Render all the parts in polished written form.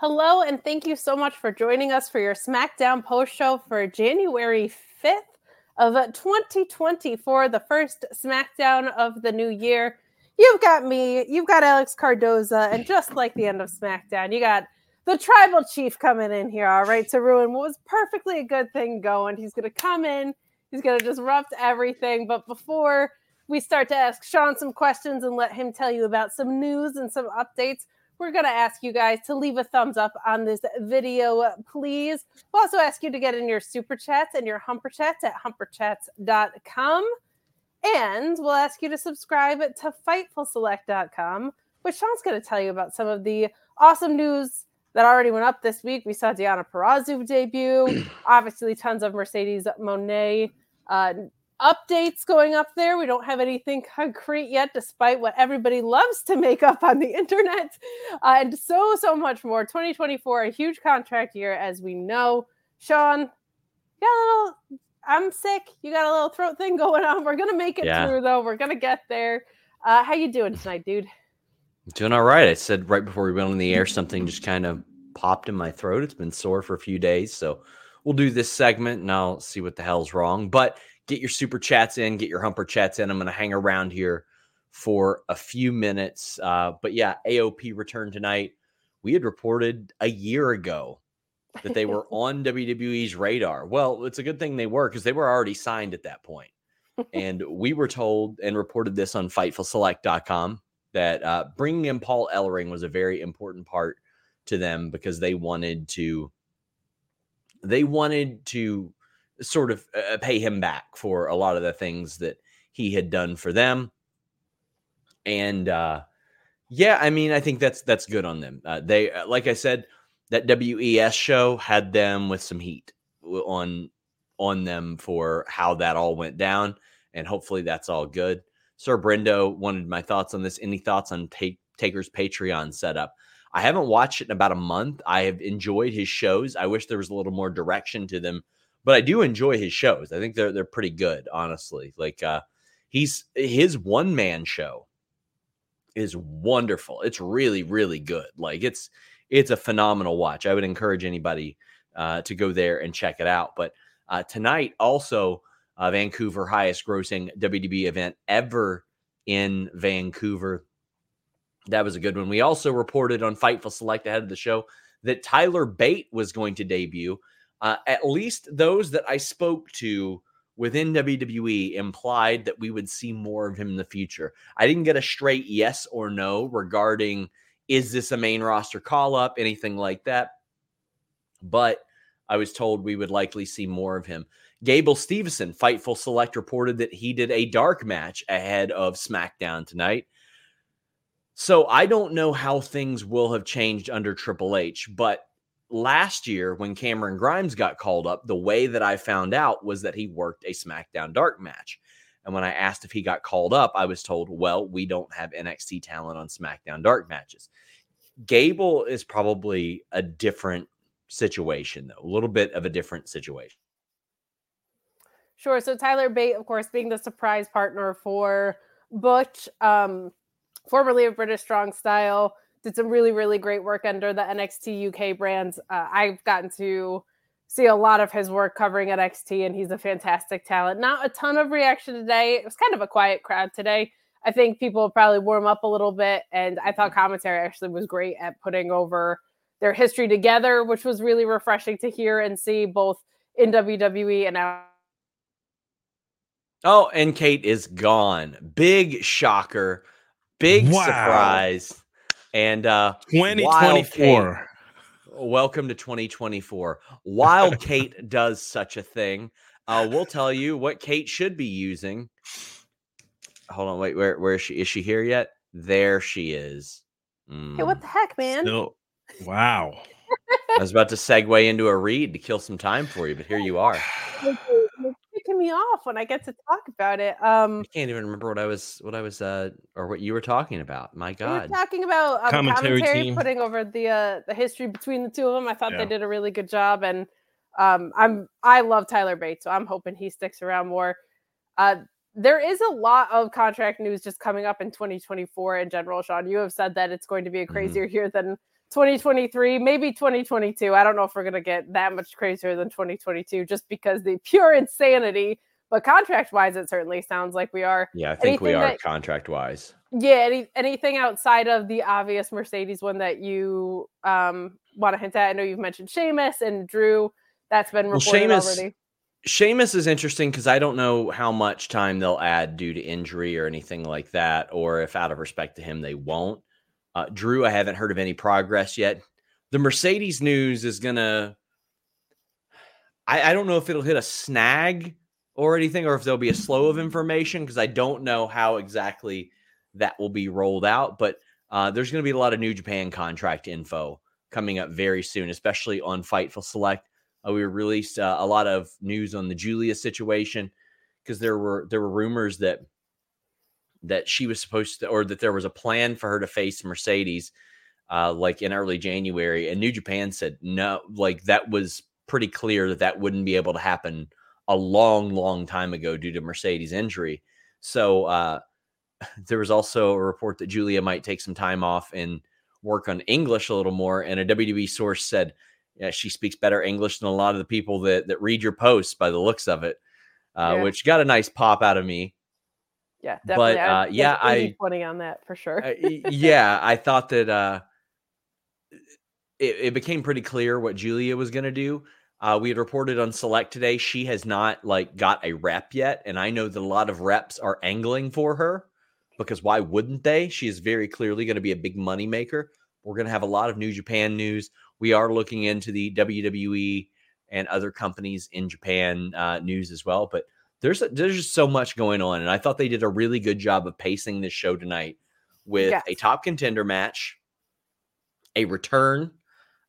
Hello, and thank you so much for joining us for your SmackDown post show for January 5th of 2020 for the first SmackDown of the new year. You've got me, you've got Alex Cardoza, and just like the end of SmackDown, you got the Tribal Chief coming in here, all right, to ruin what was perfectly a good thing going. He's going to come in, he's going to disrupt everything, but before we start to ask Sean some questions and let him tell you about some news and some updates, we're going to ask you guys to leave a thumbs up on this video, please. We'll also ask you to get in your Super Chats and your Humper Chats at humperchats.com. And we'll ask you to subscribe to FightfulSelect.com, which Sean's going to tell you about some of the awesome news that already went up this week. We saw Deonna Purrazzo debut. Obviously, tons of Mercedes Monet updates going up there. We don't have anything concrete yet, despite what everybody loves to make up on the internet, and so much more. 2024, a huge contract year, as we know. Sean, I'm sick. You got a little throat thing going on. We're gonna make it through, though. We're gonna get there. How you doing tonight, dude? Doing all right. I said right before we went on the air, something just kind of popped in my throat. It's been sore for a few days, so we'll do this segment, and I'll see what the hell's wrong, but. Get your super chats in, get your humper chats in. I'm going to hang around here for a few minutes. But yeah, AOP returned tonight. We had reported a year ago that they were on WWE's radar. Well, it's a good thing they were because they were already signed at that point. And we were told and reported this on FightfulSelect.com that bringing in Paul Ellering was a very important part to them because they wanted to sort of pay him back for a lot of the things that he had done for them. And I mean, I think that's good on them. They, like I said, that WES show had them with some heat on them for how that all went down. And hopefully that's all good. Sir Brendo wanted my thoughts on this. Any thoughts on Taker's Patreon setup? I haven't watched it in about a month. I have enjoyed his shows. I wish there was a little more direction to them. But I do enjoy his shows. I think they're pretty good, honestly. Like his one man show is wonderful. It's really, really good. Like it's a phenomenal watch. I would encourage anybody to go there and check it out. But tonight also Vancouver, highest grossing WWE event ever in Vancouver. That was a good one. We also reported on Fightful Select ahead of the show that Tyler Bate was going to debut. At least those that I spoke to within WWE implied that we would see more of him in the future. I didn't get a straight yes or no regarding, is this a main roster call-up, anything like that. But I was told we would likely see more of him. Gable Steveson, Fightful Select, reported that he did a dark match ahead of SmackDown tonight. So I don't know how things will have changed under Triple H, but last year, when Cameron Grimes got called up, the way that I found out was that he worked a SmackDown dark match. And when I asked if he got called up, I was told, well, we don't have NXT talent on SmackDown dark matches. Gable is probably a different situation, though, a little bit of a different situation. Sure. So Tyler Bate, of course, being the surprise partner for Butch, formerly of British Strong Style, did some really, really great work under the NXT UK brands. I've gotten to see a lot of his work covering NXT, and he's a fantastic talent. Not a ton of reaction today. It was kind of a quiet crowd today. I think people probably warm up a little bit, and I thought commentary actually was great at putting over their history together, which was really refreshing to hear and see both in WWE and out. Oh, and Kate is gone. Big shocker. Big surprise. And 2024. Welcome to 2024. While Kate does such a thing, we'll tell you what Kate should be using. Hold on, wait, where is she? Is she here yet? There she is. Hey, what the heck, man? Still, wow. I was about to segue into a read to kill some time for you, but here you are. You're kicking me off when I get to talk about it. I can't even remember what you were talking about. My God. You were talking about commentary team, putting over the history between the two of them. I thought they did a really good job, and I love Tyler Bate, so I'm hoping he sticks around more. There is a lot of contract news just coming up in 2024 in general, Sean. You have said that it's going to be a crazier year than 2023, maybe 2022. I don't know if we're going to get that much crazier than 2022 just because the pure insanity, but contract-wise, it certainly sounds like we are. Yeah, I think we are contract-wise. Yeah, anything outside of the obvious Mercedes one that you want to hint at? I know you've mentioned Sheamus and Drew. That's been reported already. Sheamus is interesting because I don't know how much time they'll add due to injury or anything like that, or if out of respect to him, they won't. Drew, I haven't heard of any progress yet. The Mercedes news is going to... I don't know if it'll hit a snag or anything, or if there'll be a flow of information, because I don't know how exactly that will be rolled out, but there's going to be a lot of New Japan contract info coming up very soon, especially on Fightful Select. We released a lot of news on the Julia situation because there were rumors that she was supposed to, or that there was a plan for her to face Mercedes like in early January, and New Japan said no, like that was pretty clear that wouldn't be able to happen a long, long time ago due to Mercedes' injury. So there was also a report that Julia might take some time off and work on English a little more, and a WWE source said, yeah, she speaks better English than a lot of the people that read your posts by the looks of it, which got a nice pop out of me. Yeah, definitely. But I pointing on that for sure. I thought that it became pretty clear what Julia was going to do. We had reported on Select today she has not got a rep yet, and I know that a lot of reps are angling for her because why wouldn't they? She is very clearly going to be a big money maker. We're going to have a lot of New Japan news. We are looking into the WWE and other companies in Japan news as well. But there's just so much going on. And I thought they did a really good job of pacing this show tonight with a top contender match, a return,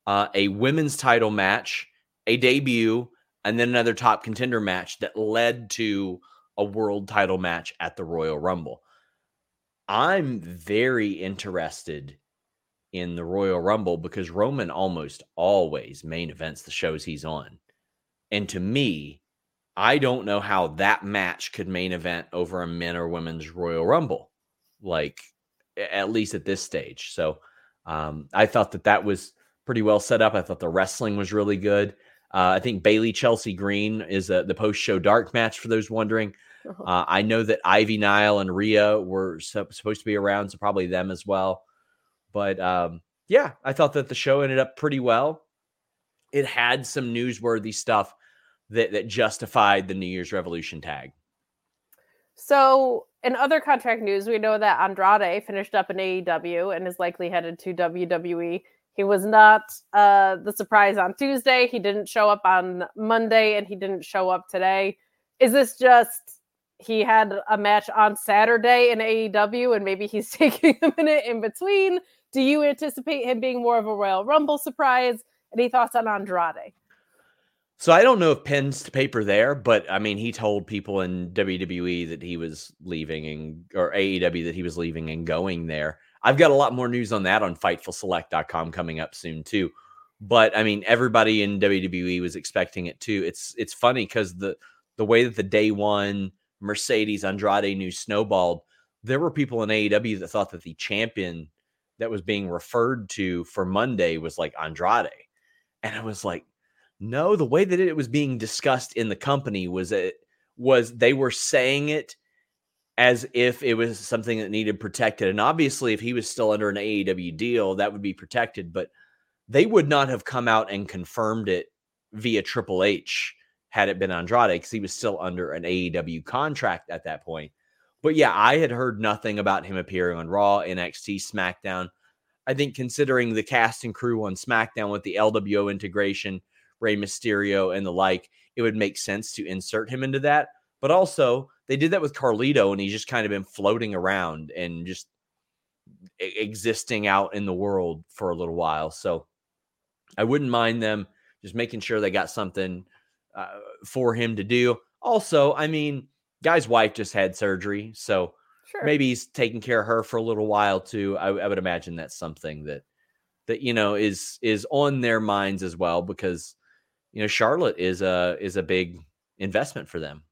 a women's title match, a debut, and then another top contender match that led to a world title match at the Royal Rumble. I'm very interested in the Royal Rumble because Roman almost always main events the shows he's on. And to me, I don't know how that match could main event over a men or women's Royal Rumble, at least at this stage. So I thought that was pretty well set up. I thought the wrestling was really good. I think Bailey Chelsea Green is the post-show dark match for those wondering. I know that Ivy Nile and Rhea were supposed to be around, so probably them as well. But I thought that the show ended up pretty well. It had some newsworthy stuff that justified the New Year's Revolution tag. So in other contract news, we know that Andrade finished up in AEW and is likely headed to WWE. He was not the surprise on Tuesday. He didn't show up on Monday, and he didn't show up today. Is this just... he had a match on Saturday in AEW, and maybe he's taking a minute in between? Do you anticipate him being more of a Royal Rumble surprise? Any thoughts on Andrade? So I don't know if pen's to paper there, but I mean, he told people in WWE that he was leaving, and or AEW that he was leaving and going there. I've got a lot more news on that on FightfulSelect.com coming up soon too. But I mean, everybody in WWE was expecting it too. It's funny because the way that the day one Mercedes Andrade news snowballed, there were people in AEW that thought that the champion that was being referred to for Monday was like Andrade. And I was like, no, the way that it was being discussed in the company was they were saying it as if it was something that needed protected. And obviously if he was still under an AEW deal, that would be protected, but they would not have come out and confirmed it via Triple H had it been Andrade, because he was still under an AEW contract at that point. But yeah, I had heard nothing about him appearing on Raw, NXT, SmackDown. I think considering the cast and crew on SmackDown with the LWO integration, Rey Mysterio and the like, it would make sense to insert him into that. But also, they did that with Carlito, and he's just kind of been floating around and just existing out in the world for a little while. So I wouldn't mind them just making sure they got something for him to do. Also, I mean, guy's wife just had surgery, so sure, maybe he's taking care of her for a little while too. I would imagine that's something that you know is on their minds as well, because you know Charlotte is a big investment for them.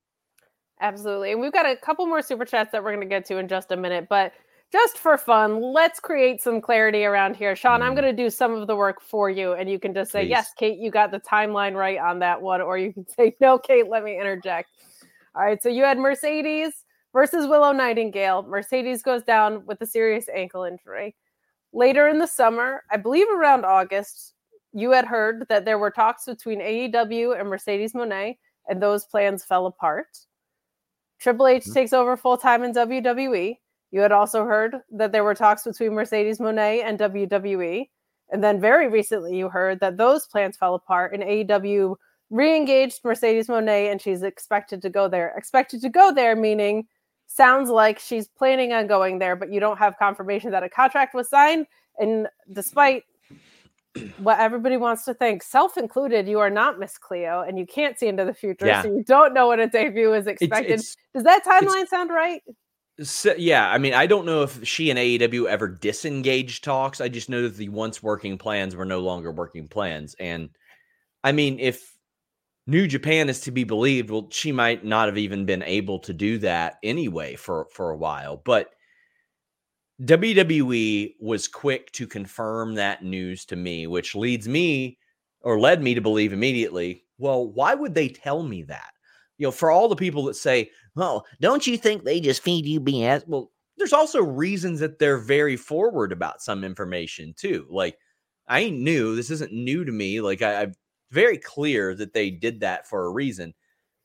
Absolutely, and we've got a couple more super chats that we're going to get to in just a minute, but just for fun, let's create some clarity around here. Sean, I'm going to do some of the work for you, and you can just say, please. Yes, Kate, you got the timeline right on that one, or you can say, no, Kate, let me interject. All right, so you had Mercedes versus Willow Nightingale. Mercedes goes down with a serious ankle injury. Later in the summer, I believe around August, you had heard that there were talks between AEW and Mercedes Monet, and those plans fell apart. Triple H takes over full-time in WWE. You had also heard that there were talks between Mercedes Monet and WWE. And then very recently, you heard that those plans fell apart, and AEW re-engaged Mercedes Monet, and she's expected to go there. Expected to go there, meaning sounds like she's planning on going there, but you don't have confirmation that a contract was signed. And despite what everybody wants to think, self-included, you are not Miss Cleo, and you can't see into the future, yeah. So you don't know when a debut is expected. Does that timeline sound right? So, yeah, I mean, I don't know if she and AEW ever disengaged talks. I just know that the once working plans were no longer working plans. And, I mean, if New Japan is to be believed, well, she might not have even been able to do that anyway for a while. But WWE was quick to confirm that news to me, which led me to believe immediately, well, why would they tell me that? You know, for all the people that say, well, don't you think they just feed you BS? Well, there's also reasons that they're very forward about some information too. Like, I ain't new. This isn't new to me. Like, I've very clear that they did that for a reason.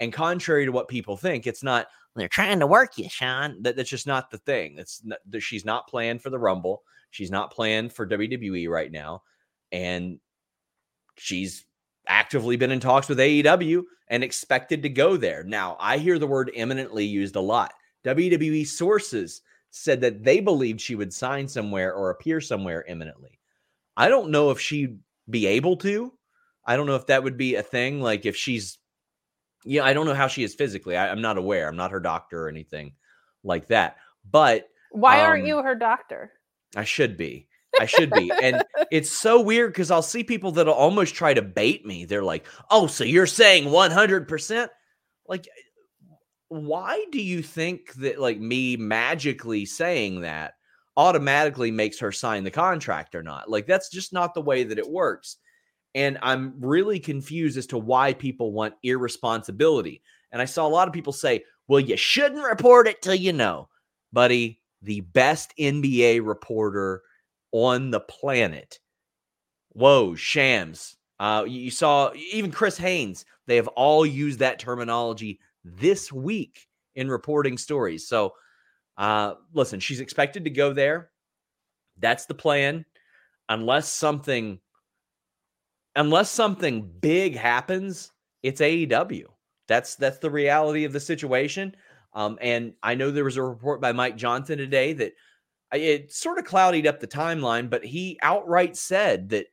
And contrary to what people think, it's not, they're trying to work you, Sean. That's just not the thing. She's not planned for the Rumble. She's not planned for WWE right now. And she's actively been in talks with AEW and expected to go there. Now, I hear the word imminently used a lot. WWE sources said that they believed she would sign somewhere or appear somewhere imminently. I don't know if she'd be able to. I don't know if that would be a thing. Like if she's, yeah, I don't know how she is physically. I'm not aware. I'm not her doctor or anything like that. But why aren't you her doctor? I should be. And it's so weird because I'll see people that'll almost try to bait me. They're like, oh, so you're saying 100%? Like, why do you think that like me magically saying that automatically makes her sign the contract or not? Like, that's just not the way that it works. And I'm really confused as to why people want irresponsibility. And I saw a lot of people say, well, you shouldn't report it till you know. Buddy, the best NBA reporter on the planet. Whoa, Shams. You saw even Chris Haynes. They have all used that terminology this week in reporting stories. So listen, she's expected to go there. That's the plan. Unless something big happens, it's AEW. That's the reality of the situation. And I know there was a report by Mike Johnson today that it sort of clouded up the timeline, but he outright said that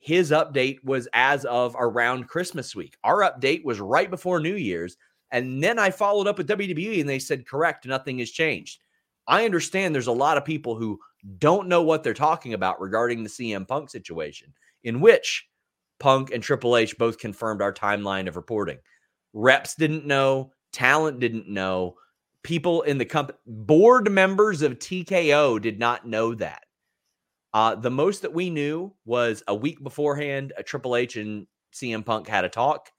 his update was as of around Christmas week. Our update was right before New Year's. And then I followed up with WWE and they said, correct, nothing has changed. I understand there's a lot of people who don't know what they're talking about regarding the CM Punk situation, in which Punk and Triple H both confirmed our timeline of reporting. Reps didn't know. Talent didn't know. People in the company, board members of TKO did not know that. The most that we knew was a week beforehand, Triple H and CM Punk had a talk.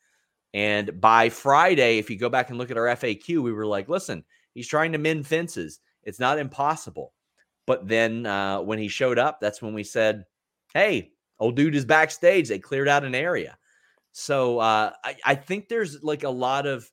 And by Friday, if you go back and look at our FAQ, we were like, listen, he's trying to mend fences. It's not impossible. But then when he showed up, that's when we said, hey, old dude is backstage. They cleared out an area. So I think there's like a lot of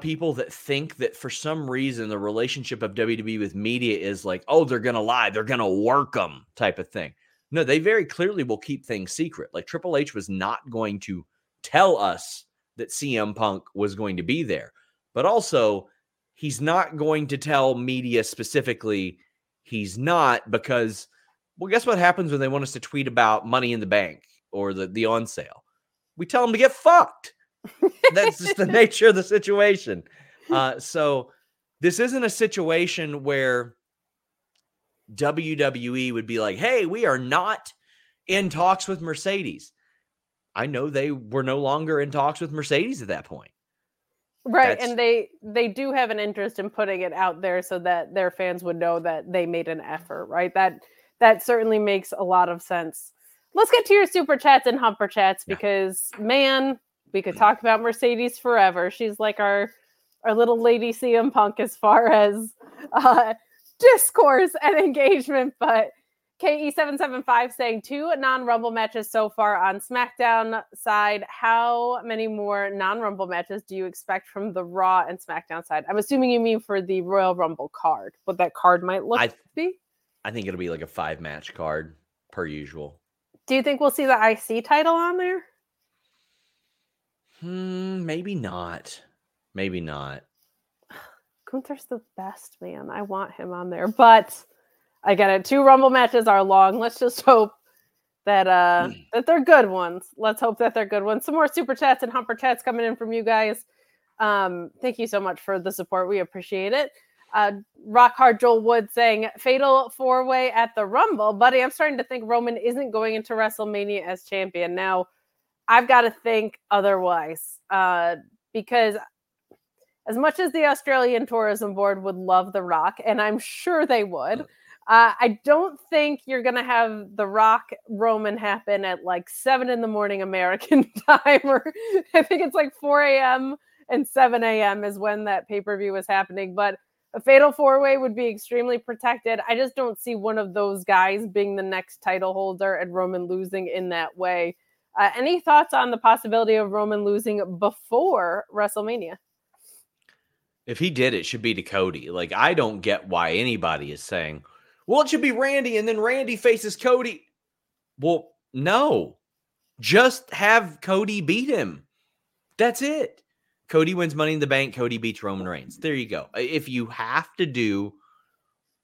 people that think that for some reason, the relationship of WWE with media is like, oh, they're going to lie. They're going to work them type of thing. No, they very clearly will keep things secret. Like Triple H was not going to tell us that CM Punk was going to be there. But also, he's not going to tell media specifically he's not because, well, guess what happens when they want us to tweet about Money in the Bank or the on sale? We tell them to get fucked. That's just the nature of the situation. So this isn't a situation where WWE would be like, hey, we are not in talks with Mercedes. I know they were no longer in talks with Mercedes at that point. Right. That's... And they do have an interest in putting it out there so that their fans would know that they made an effort, right? That certainly makes a lot of sense. Let's get to your super chats and humper chats because, man, we could talk about Mercedes forever. She's like our little lady CM Punk as far as discourse and engagement. But KE775 saying 2 non-Rumble matches so far on SmackDown side. How many more non-Rumble matches do you expect from the Raw and SmackDown side? I'm assuming you mean for the Royal Rumble card, what that card might be? I think it'll be like a 5-match card per usual. Do you think we'll see the IC title on there? Maybe not. Gunther's the best, man. I want him on there. But I get it. 2 Rumble matches are long. Let's just hope that that they're good ones. Let's hope that they're good ones. Some more super chats and humper chats coming in from you guys. Thank you so much for the support. We appreciate it. Rock Hard Joel Wood saying, fatal 4-way at the Rumble. Buddy, I'm starting to think Roman isn't going into WrestleMania as champion. Now, I've got to think otherwise because as much as the Australian Tourism Board would love The Rock, and I'm sure they would, I don't think you're going to have The Rock Roman happen at like 7 in the morning American time. Or I think it's like 4 a.m. and 7 a.m. is when that pay-per-view was happening. But a fatal 4-way would be extremely protected. I just don't see one of those guys being the next title holder and Roman losing in that way. Any thoughts on the possibility of Roman losing before WrestleMania? If he did, it should be to Cody. Like, I don't get why anybody is saying, well, it should be Randy, and then Randy faces Cody. Well, no. Just have Cody beat him. That's it. Cody wins Money in the Bank. Cody beats Roman Reigns. There you go. If you have to do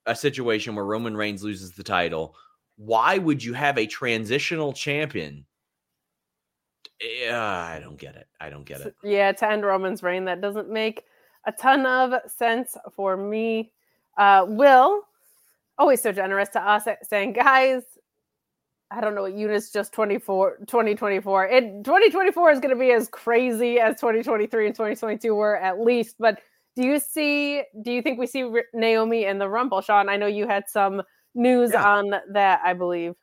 a situation where Roman Reigns loses the title, why would you have a transitional champion? I don't get it. Yeah, to end Roman's reign, that doesn't make a ton of sense for me. Will, always so generous to us, saying, guys, I don't know what unit's just 2024. 2024 is going to be as crazy as 2023 and 2022 were at least. But do you think we see Naomi in the Rumble? Sean, I know you had some news on that, I believe.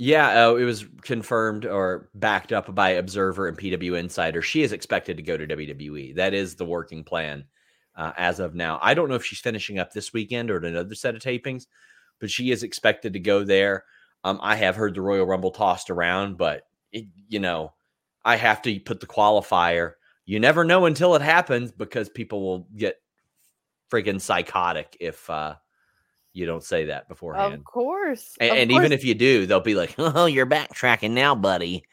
Yeah, it was confirmed or backed up by Observer and PW Insider. She is expected to go to WWE. That is the working plan as of now. I don't know if she's finishing up this weekend or at another set of tapings, but she is expected to go there. I have heard the Royal Rumble tossed around, but I have to put the qualifier. You never know until it happens because people will get friggin' psychotic if you don't say that beforehand. Of course. And of course. Even if you do, they'll be like, oh, you're backtracking now, buddy.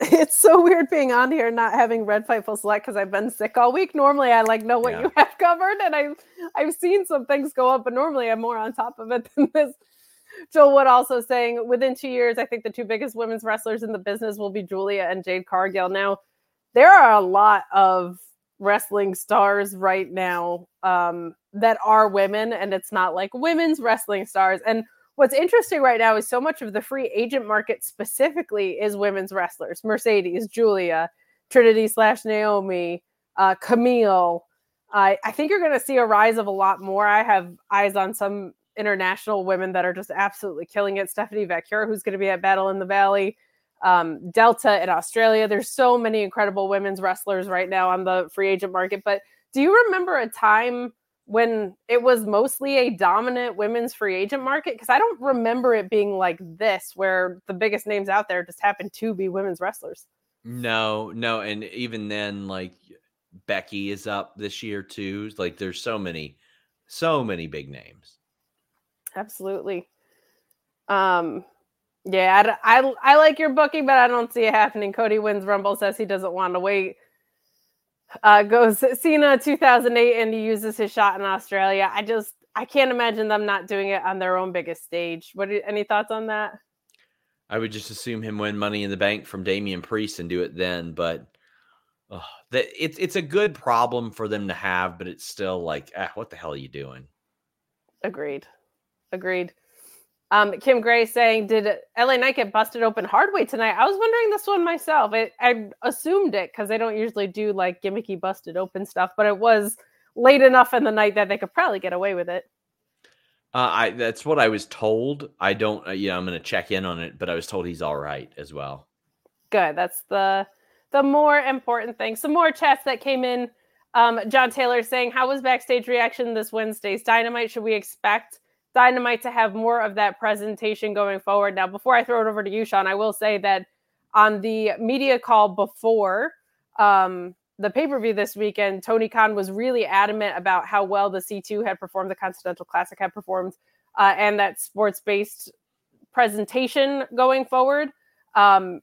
It's so weird being on here and not having read Fightful Select because I've been sick all week. Normally, I know what you have covered, and I've seen some things go up, but normally I'm more on top of it than this. Joel Wood also saying, within 2 years, I think the 2 biggest women's wrestlers in the business will be Julia and Jade Cargill. Now, there are a lot of wrestling stars right now that are women, and it's not like women's wrestling stars. And what's interesting right now is so much of the free agent market specifically is women's wrestlers. Mercedes, Julia, Trinity/Naomi, Camille. I think you're going to see a rise of a lot more. I have eyes on some international women that are just absolutely killing it. Stephanie Vacura, who's going to be at Battle in the Valley, Delta in Australia. There's so many incredible women's wrestlers right now on the free agent market. But do you remember a time when it was mostly a dominant women's free agent market? Because I don't remember it being like this, where the biggest names out there just happen to be women's wrestlers. No. And even then, like, Becky is up this year too. Like, there's so many big names. Absolutely. Yeah, I like your booking, but I don't see it happening. Cody wins Rumble, says he doesn't want to wait. Goes Cena 2008, and he uses his shot in Australia. I can't imagine them not doing it on their own biggest stage. Any thoughts on that? I would just assume him win Money in the Bank from Damian Priest and do it then. But it's a good problem for them to have, but it's still like, what the hell are you doing? Agreed. Kim Gray saying, did LA Knight get busted open hard way tonight? I was wondering this one myself. I assumed it because they don't usually do like gimmicky busted open stuff, but it was late enough in the night that they could probably get away with it. That's what I was told. I don't, I'm going to check in on it, but I was told he's all right as well. Good. That's the more important thing. Some more chats that came in. John Taylor saying, how was backstage reaction this Wednesday's Dynamite? Should we expect Dynamite to have more of that presentation going forward? Now, before I throw it over to you, Sean, I will say that on the media call before the pay-per-view this weekend, Tony Khan was really adamant about how well the C2 had performed, the Continental Classic had performed, and that sports-based presentation going forward.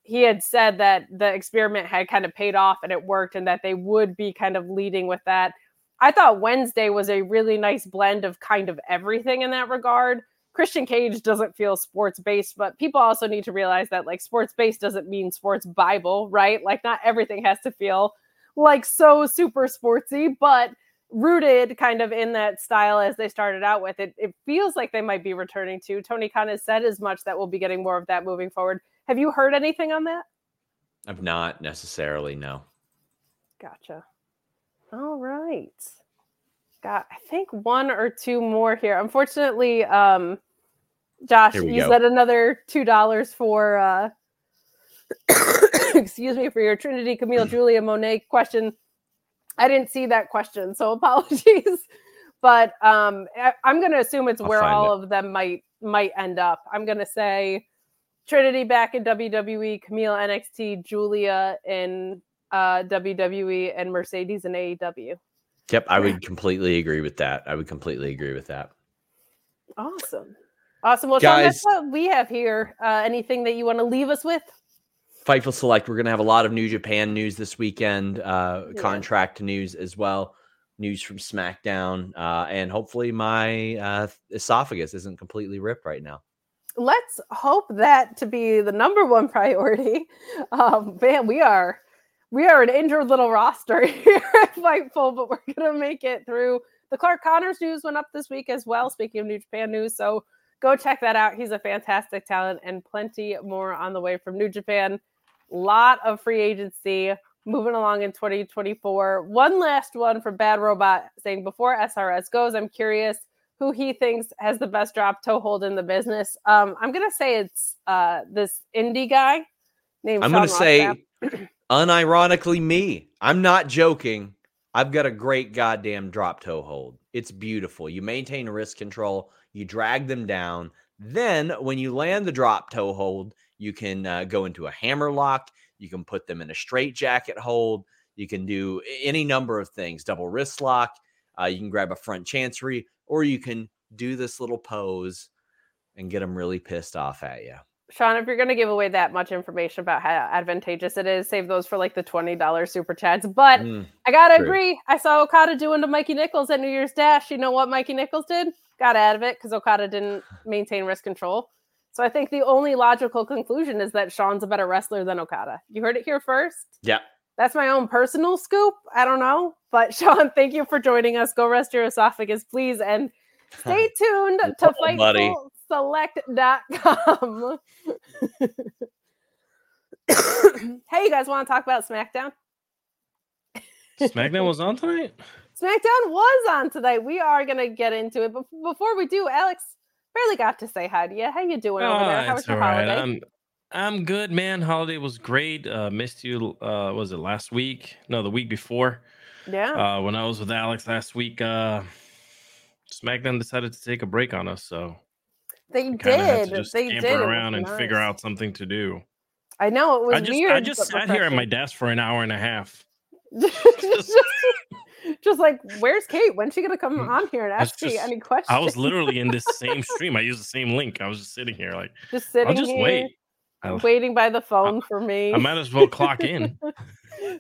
He had said that the experiment had kind of paid off and it worked, and that they would be kind of leading with that. I thought Wednesday was a really nice blend of kind of everything in that regard. Christian Cage doesn't feel sports-based, but people also need to realize that, like, sports-based doesn't mean sports Bible, right? Like, not everything has to feel like so super sportsy, but rooted kind of in that style as they started out with it. It feels like they might be returning to. Tony Khan has said as much, that we'll be getting more of that moving forward. Have you heard anything on that? I've not necessarily, no. Gotcha. All right. Got, I think, one or two more here. Unfortunately, Josh, you said another $2 for, excuse me, for your Trinity, Camille, Julia, Monet question. I didn't see that question, so apologies. But I'm going to assume it's where all of them might end up. I'm going to say Trinity back in WWE, Camille NXT, Julia in WWE, and Mercedes and AEW. Yep, I would completely agree with that. Awesome. Well, guys, Sean, that's what we have here. Anything that you want to leave us with? Fightful Select. We're going to have a lot of New Japan news this weekend, contract news as well, news from SmackDown, and hopefully my esophagus isn't completely ripped right now. Let's hope that to be the number one priority. Man, we are an injured little roster here at Fightful, but we're going to make it through. The Clark Connors news went up this week as well, speaking of New Japan news, so go check that out. He's a fantastic talent, and plenty more on the way from New Japan. Lot of free agency moving along in 2024. One last one for Bad Robot saying, before SRS goes, I'm curious who he thinks has the best drop toehold in the business. I'm going to say it's this indie guy named Sean Rossap. Unironically me. I'm not joking. I've got a great goddamn drop toe hold. It's beautiful. You maintain wrist control. You drag them down. Then when you land the drop toe hold, you can go into a hammer lock. You can put them in a straight jacket hold. You can do any number of things. Double wrist lock. You can grab a front chancery, or you can do this little pose and get them really pissed off at you. Sean, if you're going to give away that much information about how advantageous it is, save those for like the $20 super chats. But I got to agree. I saw Okada doing to Mikey Nichols at New Year's Dash. You know what Mikey Nichols did? Got out of it because Okada didn't maintain wrist control. So I think the only logical conclusion is that Sean's a better wrestler than Okada. You heard it here first. Yeah. That's my own personal scoop. I don't know. But Sean, thank you for joining us. Go rest your esophagus, please. And stay tuned to FightfulSelect.com. Hey, you guys want to talk about SmackDown? SmackDown was on tonight? SmackDown was on tonight. We are going to get into it. But before we do, Alex, barely got to say hi to you. How you doing over there? How was your holiday? I'm good, man. Holiday was great. Missed you, was it last week? No, the week before. Yeah. When I was with Alex last week, SmackDown decided to take a break on us, so they did. Had to just scamper around and figure out something to do. I know, it was weird. I just sat here at my desk for an hour and a half. Just like, where's Kate? When's she gonna come on here and ask me any questions? I was literally in this same stream. I used the same link. I was just sitting here, like, just sitting. I'll just wait. Waiting by the phone for me. I might as well clock in.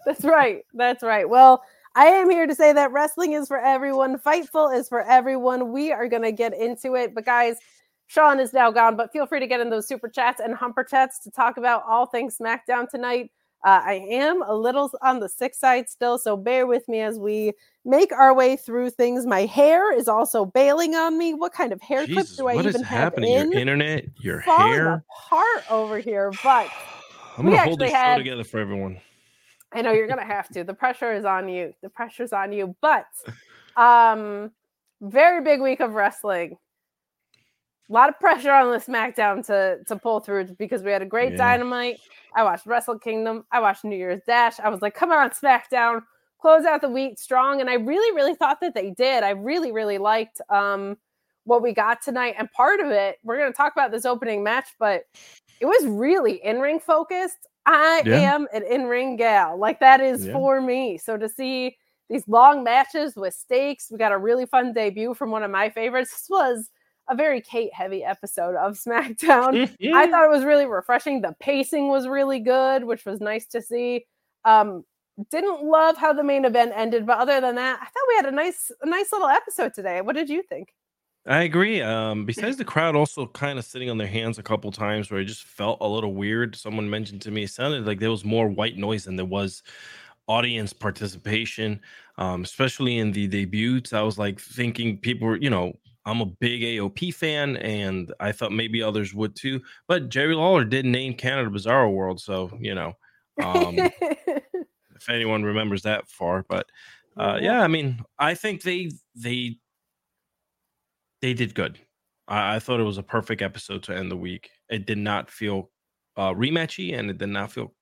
That's right. That's right. Well, I am here to say that wrestling is for everyone. Fightful is for everyone. We are gonna get into it, but guys, Sean is now gone. But feel free to get in those super chats and humper chats to talk about all things SmackDown tonight. I am a little on the sick side still, so bear with me as we make our way through things. My hair is also bailing on me. What kind of hair clip do I even have? What is happening? Your internet, your hair, apart over here. But I'm gonna hold this show together for everyone. I know you're gonna have to. The pressure is on you. The pressure's on you. But very big week of wrestling. A lot of pressure on the SmackDown to pull through because we had a great Dynamite. I watched Wrestle Kingdom. I watched New Year's Dash. I was like, come on, SmackDown. Close out the week strong. And I really, really thought that they did. I really, really liked what we got tonight. And part of it, we're going to talk about this opening match, but it was really in-ring focused. I am an in-ring gal. Like, that is for me. So to see these long matches with stakes, we got a really fun debut from one of my favorites. This was a very Kate-heavy episode of SmackDown. I thought it was really refreshing. The pacing was really good, which was nice to see. Didn't love how the main event ended, but other than that, I thought we had a nice little episode today. What did you think? I agree. Besides the crowd also kind of sitting on their hands a couple times where it just felt a little weird. Someone mentioned to me, it sounded like there was more white noise than there was audience participation, especially in the debuts. I was like thinking people were, I'm a big AOP fan, and I thought maybe others would too. But Jerry Lawler did name Canada Bizarro World, so if anyone remembers that far. But I think they did good. I thought it was a perfect episode to end the week. It did not feel rematchy, and it did not feel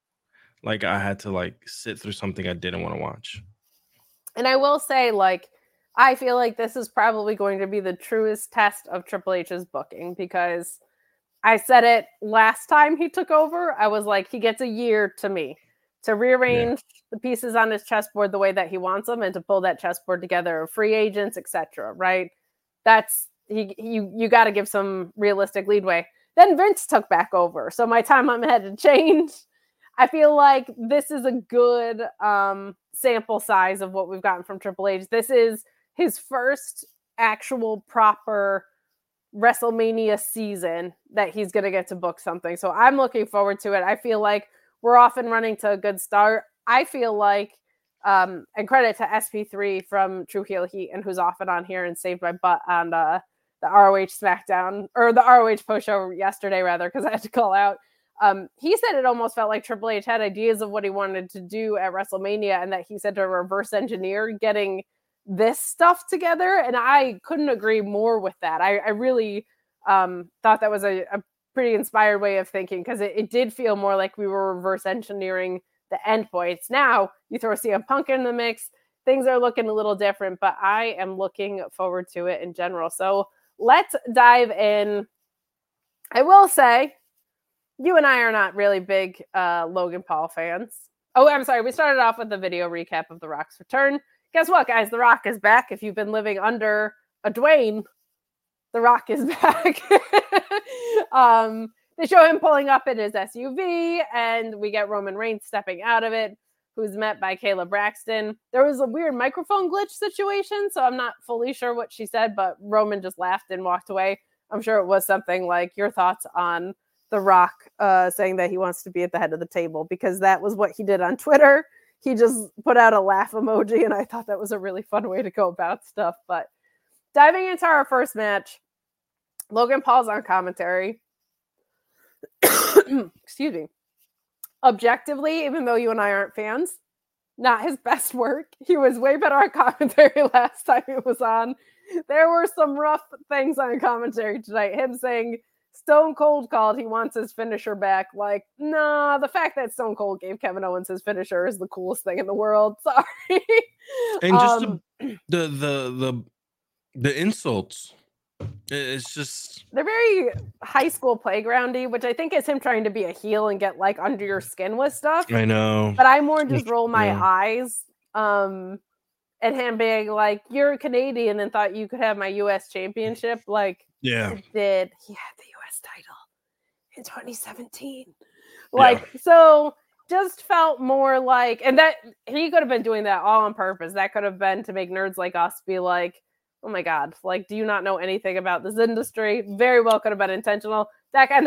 like I had to sit through something I didn't want to watch. And I will say, I feel like this is probably going to be the truest test of Triple H's booking, because I said it last time he took over. I was like, he gets a year to me to rearrange the pieces on his chessboard the way that he wants them and to pull that chessboard together, free agents, etc. Right? That's you got to give some realistic leadway. Then Vince took back over, so my timeline had to change. I feel like this is a good sample size of what we've gotten from Triple H. This is his first actual proper WrestleMania season that he's going to get to book something. So I'm looking forward to it. I feel like we're off and running to a good start. I feel like, and credit to SP3 from True Heel Heat, and who's often on here and saved my butt on the ROH SmackDown, or the ROH post show yesterday, rather, because I had to call out. He said it almost felt like Triple H had ideas of what he wanted to do at WrestleMania, and that he said to reverse engineer getting this stuff together. And I couldn't agree more with that. I really thought that was a pretty inspired way of thinking, because it did feel more like we were reverse engineering the endpoints. Now you throw CM Punk in the mix, things are looking a little different, but I am looking forward to it in general. So let's dive in. I will say, you and I are not really big Logan Paul fans. Oh, I'm sorry. We started off with the video recap of The Rock's return. Guess what, guys? The Rock is back. If you've been living under a Dwayne, The Rock is back. They show him pulling up in his SUV, and we get Roman Reigns stepping out of it, who's met by Kayla Braxton. There was a weird microphone glitch situation, so I'm not fully sure what she said, but Roman just laughed and walked away. I'm sure it was something like, your thoughts on The Rock saying that he wants to be at the head of the table, because that was what he did on Twitter. he just put out a laugh emoji, and I thought that was a really fun way to go about stuff. But diving into our first match, Logan Paul's on commentary. Excuse me. Objectively, even though you and I aren't fans, not his best work. He was way better on commentary last time he was on. There were some rough things on commentary tonight. Him saying Stone Cold called, he wants his finisher back. Like, nah, the fact that Stone Cold gave Kevin Owens his finisher is the coolest thing in the world. Sorry. And just the insults. It's just... They're very high school playgroundy, which I think is him trying to be a heel and get, like, under your skin with stuff. I know. But I more just roll my eyes at him being like, you're a Canadian and thought you could have my U.S. championship. Like, yeah. He did. He had the U.S. title in 2017. Like, yeah. So... just felt more like... And that he could have been doing that all on purpose. That could have been to make nerds like us be like, oh my God, like, do you not know anything about this industry? Very well could have been intentional. That kind of...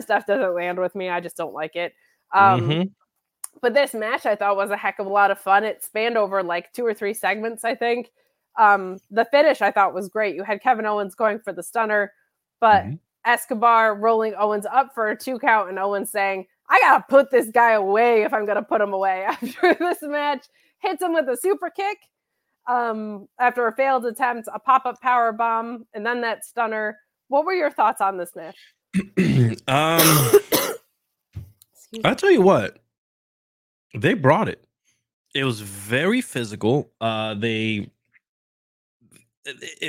Stuff doesn't land with me. I just don't like it. But this match I thought was a heck of a lot of fun. It spanned over like 2 or 3 segments, I think. The finish I thought was great. You had Kevin Owens going for the stunner, but Escobar rolling Owens up for a 2 count and Owens saying, I gotta put this guy away if I'm gonna put him away after this match. Hits him with a super kick after a failed attempt, a pop-up power bomb, and then that stunner. What were your thoughts on this match? I'll tell you what, they brought it. It was very physical. It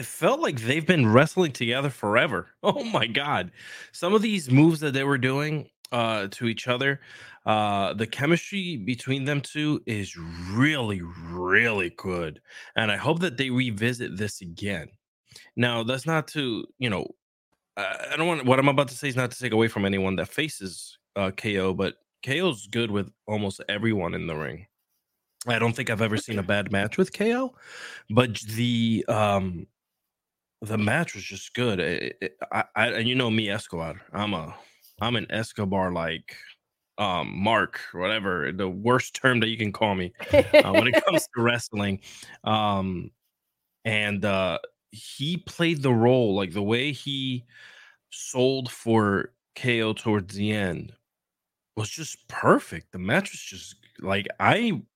felt like they've been wrestling together forever. Oh my God. Some of these moves that they were doing to each other, the chemistry between them two is really, really good. And I hope that they revisit this again. Now, that's not to, I don't want what I'm about to say is not to take away from anyone that faces KO, but KO's good with almost everyone in the ring. I don't think I've ever seen a bad match with KO, but the match was just good. And you know me, Escobar. I'm an Escobar like mark, whatever the worst term that you can call me when it comes to wrestling, he played the role, like the way he sold for KO towards the end was just perfect. The match was just like I'm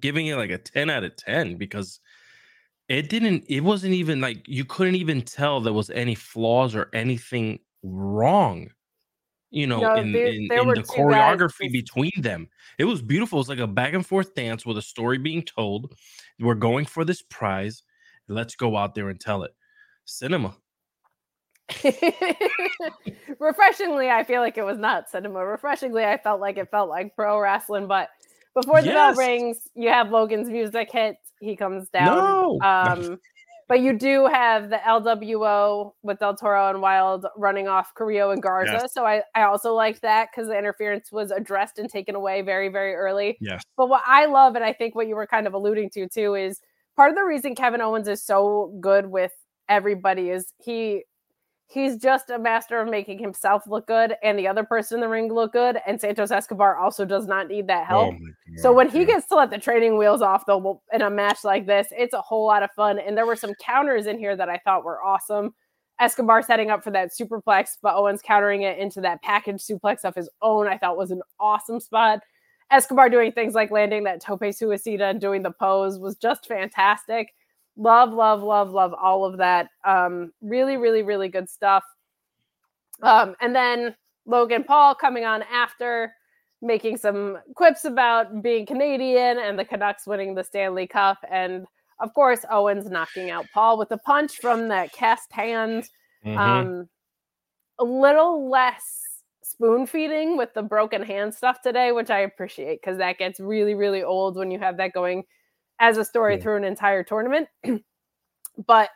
giving it like a 10 out of 10 because it wasn't even like you couldn't even tell there was any flaws or anything wrong. In the choreography between them. It was beautiful. It's like a back and forth dance with a story being told. We're going for this prize. Let's go out there and tell it. Cinema. Refreshingly, I feel like it was not cinema. Refreshingly, I felt like it felt like pro wrestling. But before the bell rings, you have Logan's music hit. He comes down. But you do have the LWO with Del Toro and Wilde running off Carrillo and Garza. Yes. So I also liked that because the interference was addressed and taken away very, very early. Yes. But what I love, and I think what you were kind of alluding to too, is part of the reason Kevin Owens is so good with everybody is he's just a master of making himself look good and the other person in the ring look good. And Santos Escobar also does not need that help. Oh so when he gets to let the training wheels off though in a match like this, it's a whole lot of fun. And there were some counters in here that I thought were awesome. Escobar setting up for that superplex, but Owens countering it into that package suplex of his own I thought was an awesome spot. Escobar doing things like landing that tope suicida and doing the pose was just fantastic. Love, love, love, love all of that. Really, really, really good stuff. And then Logan Paul coming on after, making some quips about being Canadian and the Canucks winning the Stanley Cup. And, of course, Owens knocking out Paul with a punch from that cast hand. Mm-hmm. A little less spoon feeding with the broken hand stuff today, which I appreciate because that gets really, really old when you have that going as a story through an entire tournament. But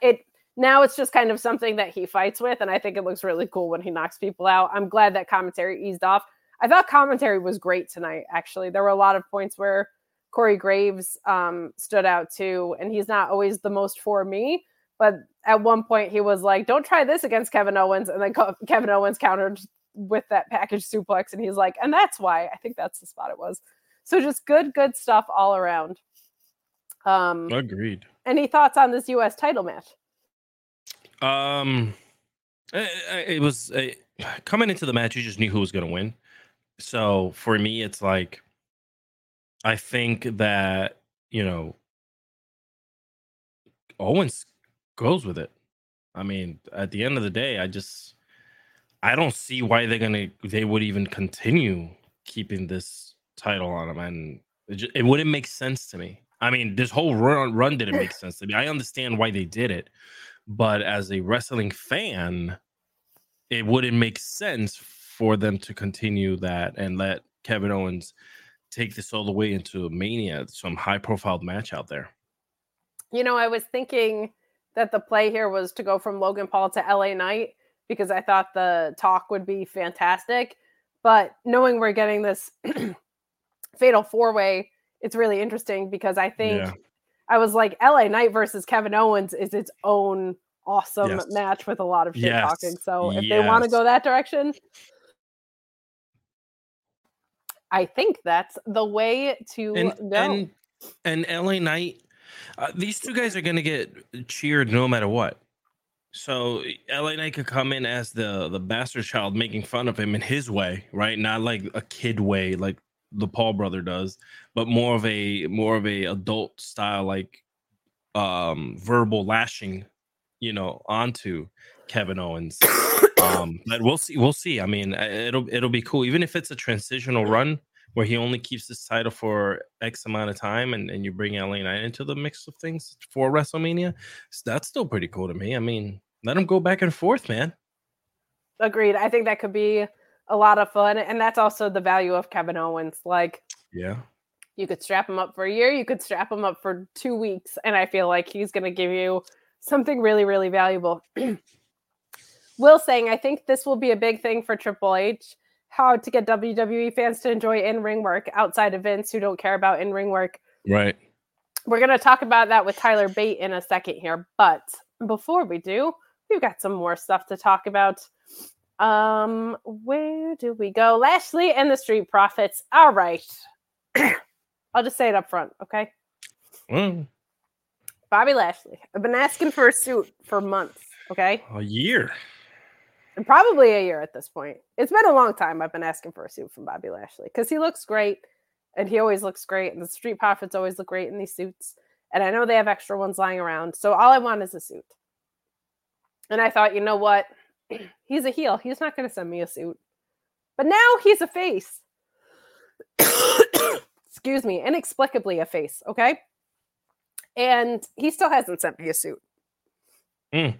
now it's just kind of something that he fights with, and I think it looks really cool when he knocks people out. I'm glad that commentary eased off. I thought commentary was great tonight, actually. There were a lot of points where Corey Graves stood out too, and he's not always the most for me, but at one point he was like, don't try this against Kevin Owens, and then Kevin Owens countered with that package suplex, and he's like, and that's why. I think that's the spot it was. So just good stuff all around. Agreed. Any thoughts on this U.S. title match? It was coming into the match, you just knew who was going to win. So for me, it's like, I think that, you know, Owens goes with it. I mean, at the end of the day, I don't see why they would even continue keeping this title on him, and it wouldn't make sense to me. I mean, this whole run didn't make sense to me. I understand why they did it, but as a wrestling fan, it wouldn't make sense for them to continue that and let Kevin Owens take this all the way into Mania, some high-profile match out there. You know, I was thinking that the play here was to go from Logan Paul to LA Knight because I thought the talk would be fantastic. But knowing we're getting this fatal four-way, it's really interesting because I think I was like, LA Knight versus Kevin Owens is its own awesome match with a lot of shit talking. So if they want to go that direction, I think that's the way to go. And LA Knight, these two guys are going to get cheered no matter what. So LA Knight could come in as the bastard child, making fun of him in his way, right? Not like a kid way, like the Paul brother does, but more of a adult style, like verbal lashing, you know, onto Kevin Owens. But we'll see. I mean, it'll be cool. Even if it's a transitional run where he only keeps this title for X amount of time and you bring LA Knight into the mix of things for WrestleMania, that's still pretty cool to me. I mean, let him go back and forth, man. Agreed. I think that could be a lot of fun. And that's also the value of Kevin Owens. Like, you could strap him up for a year, you could strap him up for 2 weeks, and I feel like he's going to give you something really, really valuable. Will saying, I think this will be a big thing for Triple H, how to get WWE fans to enjoy in-ring work outside of Vince, who don't care about in-ring work. Right. We're going to talk about that with Tyler Bate in a second here. But before we do, we've got some more stuff to talk about. Where do we go? Lashley and the Street Profits. All right. I'll just say it up front, okay? Bobby Lashley. I've been asking for a suit for months, okay? A year. Probably a year at this point. It's been a long time I've been asking for a suit from Bobby Lashley because he looks great, and he always looks great, and the Street Profits always look great in these suits, and I know they have extra ones lying around, so all I want is a suit. And I thought, you know what? He's a heel. He's not going to send me a suit. But now he's a face. Excuse me. Inexplicably a face, okay? And he still hasn't sent me a suit. Now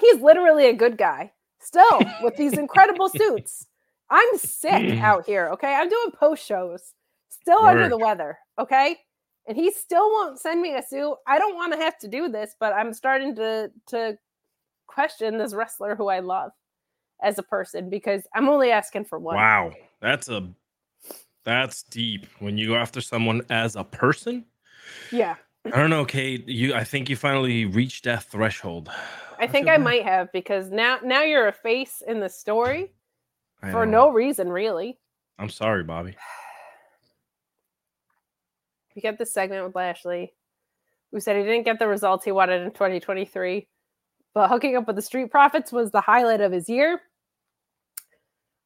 he's literally a good guy. Still, with these incredible suits. I'm sick out here, okay? I'm doing post shows. Still under the weather, okay? And he still won't send me a suit. I don't want to have to do this, but I'm starting to question this wrestler who I love as a person because I'm only asking for one. Wow. That's deep. When you go after someone as a person? Yeah. I don't know, Kate. I think you finally reached that threshold. I think I might have because now you're a face in the story for no reason, really. I'm sorry, Bobby. We got this segment with Lashley. We said he didn't get the results he wanted in 2023, but hooking up with the Street Profits was the highlight of his year.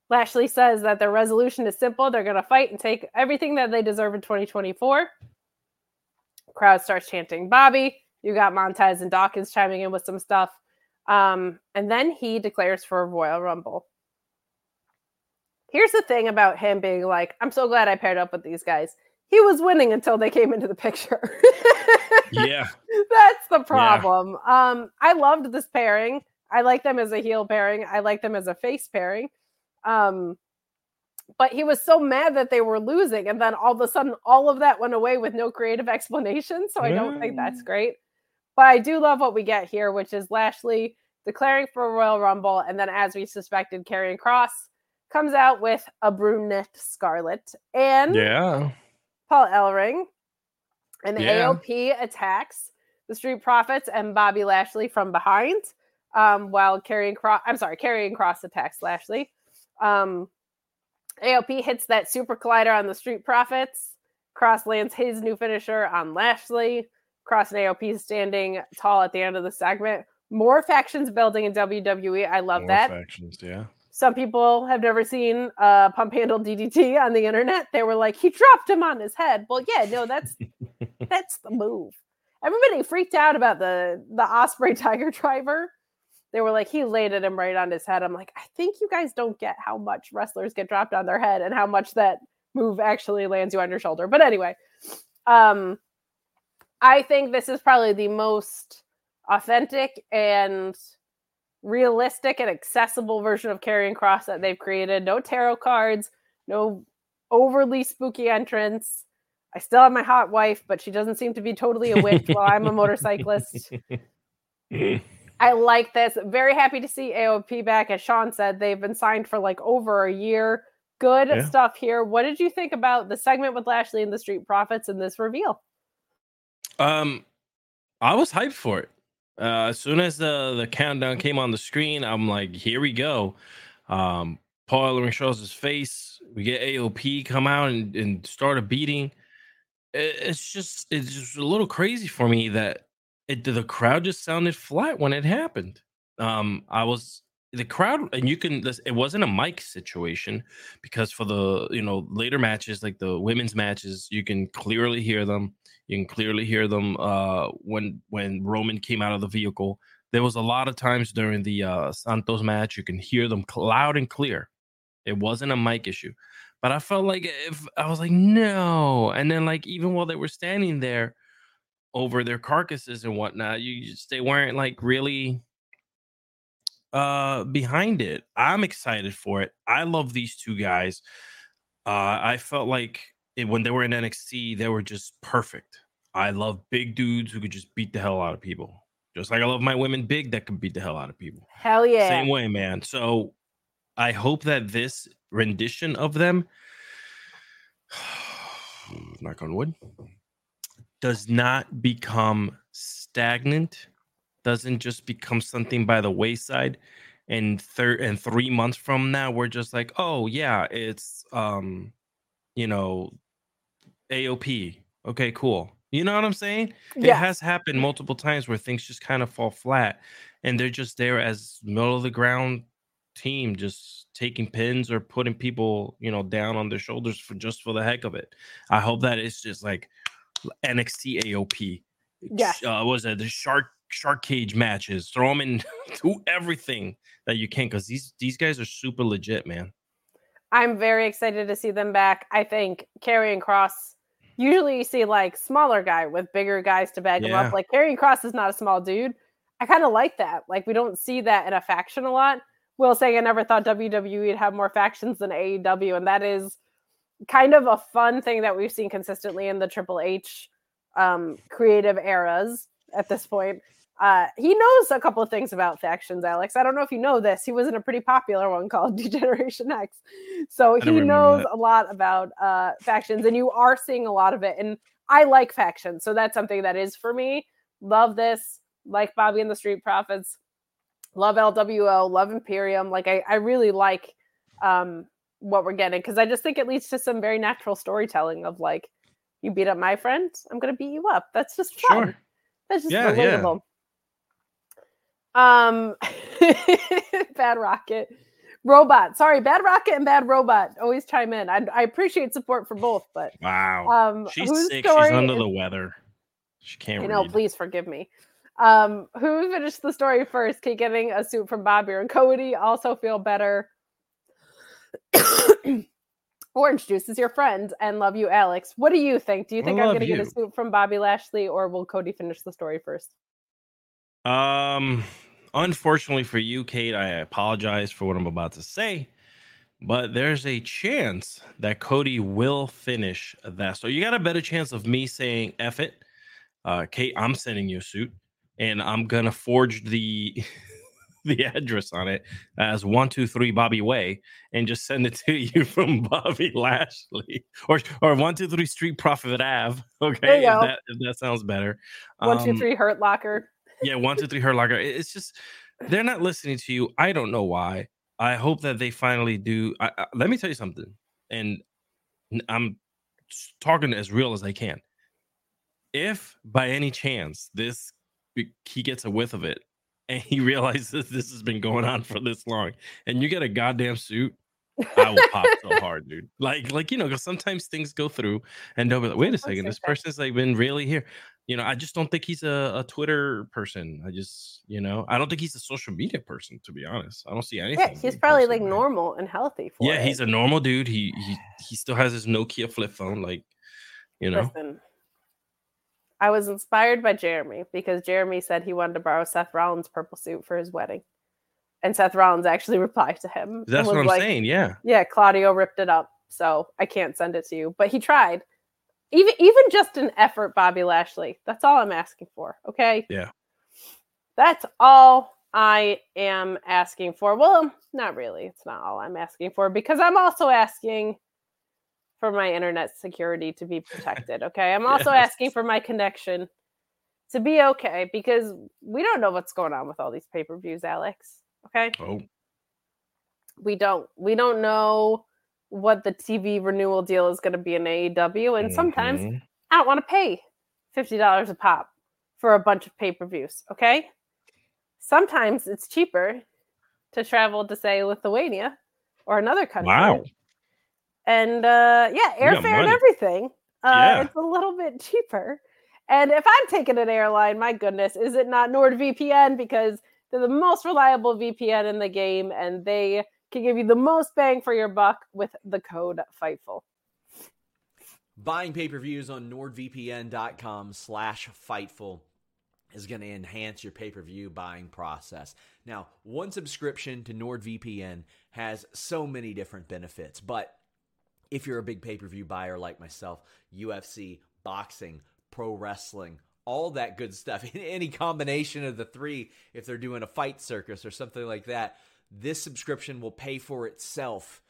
Lashley says that their resolution is simple. They're going to fight and take everything that they deserve in 2024. Crowd starts chanting Bobby. You got Montez and Dawkins chiming in with some stuff. And then he declares for a Royal Rumble. Here's the thing about him being like, I'm so glad I paired up with these guys. He was winning until they came into the picture. Yeah. That's the problem. Yeah. I loved this pairing. I like them as a heel pairing. I like them as a face pairing. But he was so mad that they were losing. And then all of a sudden, all of that went away with no creative explanation. So I don't think that's great. But I do love what we get here, which is Lashley declaring for a Royal Rumble. And then, as we suspected, Karrion Kross comes out with a brunette Scarlet. And Paul Ellering. And the AOP attacks the Street Profits and Bobby Lashley from behind. While Karrion Kross attacks Lashley. AOP hits that super collider on the Street Profits. Kross lands his new finisher on Lashley. Kross and AOP standing tall at the end of the segment. More factions building in WWE. I love that. More factions, yeah. Some people have never seen pump handle DDT on the internet. They were like, he dropped him on his head. Well, yeah, no, that's the move. Everybody freaked out about the Osprey Tiger Driver. They were like, he landed him right on his head. I'm like, I think you guys don't get how much wrestlers get dropped on their head and how much that move actually lands you on your shoulder. But anyway, I think this is probably the most authentic and realistic and accessible version of Karrion Kross that they've created. No tarot cards, no overly spooky entrance. I still have my hot wife, but she doesn't seem to be totally a witch while I'm a motorcyclist. I like this. Very happy to see AOP back. As Sean said, they've been signed for like over a year. Good stuff here. What did you think about the segment with Lashley and the Street Profits and this reveal? I was hyped for it. As soon as the countdown came on the screen, I'm like, here we go. Paul Ellering shows his face. We get AOP come out and start a beating. It's just a little crazy for me that the crowd just sounded flat when it happened. It wasn't a mic situation, because for the later matches, like the women's matches, you can clearly hear them. When Roman came out of the vehicle, there was a lot of times during the Santos match you can hear them loud and clear. It wasn't a mic issue, but I felt like I was like, no, and then like even while they were standing there over their carcasses and whatnot, they weren't like really behind it. I'm excited for it. I love these two guys. I felt like when they were in NXT, they were just perfect. I love big dudes who could just beat the hell out of people. Just like I love my women big that can beat the hell out of people. Hell yeah. Same way, man. So I hope that this rendition of them, knock on wood, does not become stagnant, doesn't just become something by the wayside, and 3 months from now we're just like, oh yeah, it's AOP, okay, cool. You know what I'm saying? Yeah. It has happened multiple times where things just kind of fall flat and they're just there as middle of the ground team, just taking pins or putting people down on their shoulders for the heck of it. I hope that it's just like NXT AOP. Yes. The shark cage matches? Throw them in, do everything that you can, because these guys are super legit, man. I'm very excited to see them back. I think Karrion Kross, usually you see like smaller guy with bigger guys to bag him up. Like Karrion Kross is not a small dude. I kind of like that. Like we don't see that in a faction a lot. Will saying I never thought WWE would have more factions than AEW, and that is kind of a fun thing that we've seen consistently in the Triple H creative eras at this point. He knows a couple of things about factions, Alex. I don't know if you know this. He was in a pretty popular one called Degeneration X. So he knows a lot about factions, and you are seeing a lot of it. And I like factions, so that's something that is for me. Love this. Like Bobby and the Street Profits. Love LWO. Love Imperium. Like I really like... what we're getting, because I just think it leads to some very natural storytelling of like, you beat up my friend, I'm gonna beat you up. That's just fun. Sure. That's just relatable. Bad Rocket Robot. Sorry, Bad Rocket and Bad Robot always chime in. I appreciate support for both, but wow. She's sick. She's under the weather. She can't read. I know, please forgive me. Who finished the story first? Kate getting a suit from Bobby or Cody. Also feel better. Orange Juice is your friend and love you, Alex. What do you think? Do you think I'm going to get a suit from Bobby Lashley, or will Cody finish the story first? Unfortunately for you, Kate, I apologize for what I'm about to say, but there's a chance that Cody will finish that. So you got a better chance of me saying, F it. Kate, I'm sending you a suit, and I'm going to forge the the address on it as 123 Bobby Way and just send it to you from Bobby Lashley or 123 Street Profit Ave. Okay, if that sounds better. 123 Hurt Locker. Yeah, 123 Hurt Locker. It's just, they're not listening to you. I don't know why. I hope that they finally do. Let me tell you something. And I'm talking as real as I can. If by any chance he gets a whiff of it and he realizes this has been going on for this long and you get a goddamn suit, I will pop so hard, dude. Like you know, because sometimes things go through and they'll be like, wait a second, this person's like been really here. You know, I just don't think he's a Twitter person. I just, you know, I don't think he's a social media person, to be honest. I don't see anything. Yeah, he's probably like normal and healthy. Yeah, he's a normal dude. He still has his Nokia flip phone. Like, you know. Listen, I was inspired by Jeremy because Jeremy said he wanted to borrow Seth Rollins' purple suit for his wedding. And Seth Rollins actually replied to him. That's what I'm saying, yeah. Yeah, Claudio ripped it up, so I can't send it to you. But he tried. Even just an effort, Bobby Lashley. That's all I'm asking for, okay? Yeah. That's all I am asking for. Well, not really. It's not all I'm asking for, because I'm also asking for my internet security to be protected, okay? I'm also asking for my connection to be okay, because we don't know what's going on with all these pay-per-views, Alex, okay? Oh. We don't know what the TV renewal deal is going to be in AEW. And sometimes I don't want to pay $50 a pop for a bunch of pay-per-views, okay? Sometimes it's cheaper to travel to, say, Lithuania or another country. Wow. And, airfare and everything. It's a little bit cheaper. And if I'm taking an airline, my goodness, is it not NordVPN? Because they're the most reliable VPN in the game, and they can give you the most bang for your buck with the code Fightful. Buying pay-per-views on NordVPN.com/Fightful is going to enhance your pay-per-view buying process. Now, one subscription to NordVPN has so many different benefits, but if you're a big pay-per-view buyer like myself, UFC, boxing, pro wrestling, all that good stuff, any combination of the three, if they're doing a fight circus or something like that, this subscription will pay for itself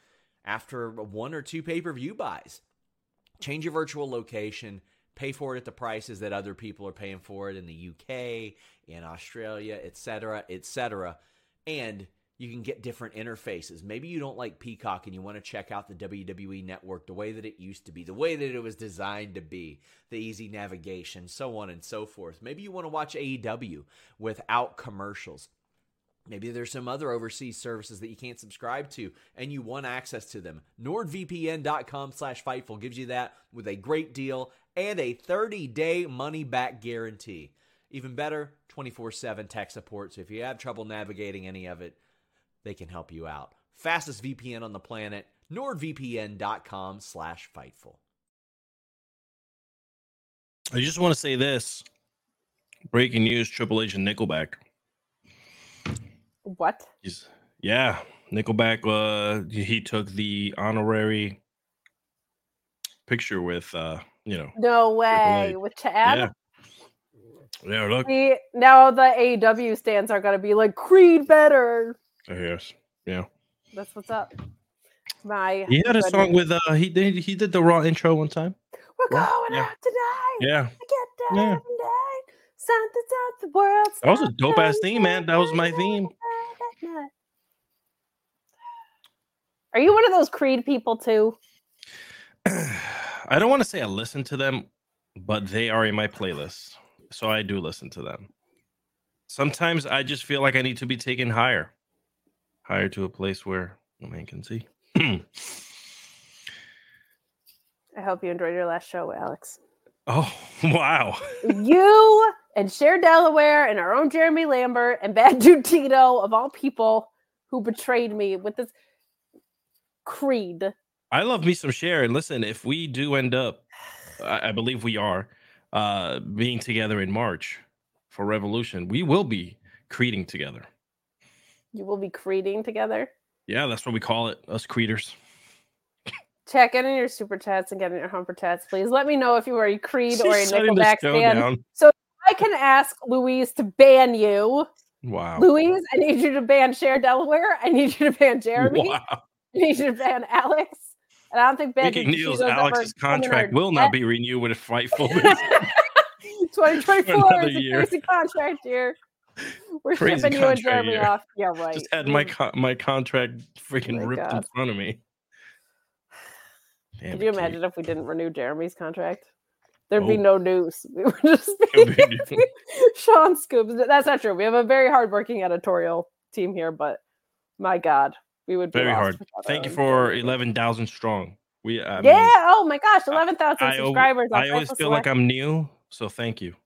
after one or two pay-per-view buys. Change your virtual location, pay for it at the prices that other people are paying for it in the UK, in Australia, etc., and you can get different interfaces. Maybe you don't like Peacock and you want to check out the WWE Network the way that it used to be, the way that it was designed to be, the easy navigation, so on and so forth. Maybe you want to watch AEW without commercials. Maybe there's some other overseas services that you can't subscribe to and you want access to them. NordVPN.com/Fightful gives you that with a great deal and a 30-day money-back guarantee. Even better, 24/7 tech support. So if you have trouble navigating any of it, they can help you out. Fastest VPN on the planet, NordVPN.com/Fightful. I just want to say this. Breaking news, Triple H and Nickelback. What? Nickelback. He took the honorary picture with, No way. With Chad? Yeah. Yeah, look. Now the AEW stands are going to be like, Creed better. Yes. Yeah. That's what's up. He had a song with he did the Raw intro one time. We're going out tonight. Yeah. I get down and die. Something's out the world. That was a dope ass theme, man. That was my theme. Are you one of those Creed people too? I don't want to say I listen to them, but they are in my playlist. So I do listen to them. Sometimes I just feel like I need to be taken higher to a place where No man can see. I hope you enjoyed your last show, Alex. Oh, wow. You and Cher Delaware and our own Jeremy Lambert and Bad Dude Tito, of all people, who betrayed me with this creed. I love me some Cher. And listen, if we do end up, I believe we are, being together in March for Revolution, we will be creeding together. You will be creeding together? Yeah, that's what we call it, us creeders. Check in your super chats and get in your humper chats, please. Let me know if you are a Creed or a Nickelback fan. So I can ask Louise to ban you. Wow. Louise, I need you to ban Cher Delaware. I need you to ban Jeremy. Wow. I need you to ban Alex. And I don't think ban Neal's Alex's contract will not be renewed if Fightful is 2024 is a crazy contract year. We're shipping you and Jeremy off. Yeah, right. Just had my contract freaking ripped in front of me. Could you imagine if we didn't renew Jeremy's contract? There'd be no news. We would just be Sean Scoops. That's not true. We have a very hardworking editorial team here, but my God, we would be very hard. Thank you for 11,000 strong. I mean, oh my gosh, 11,000 subscribers. I always feel like I'm new, so thank you.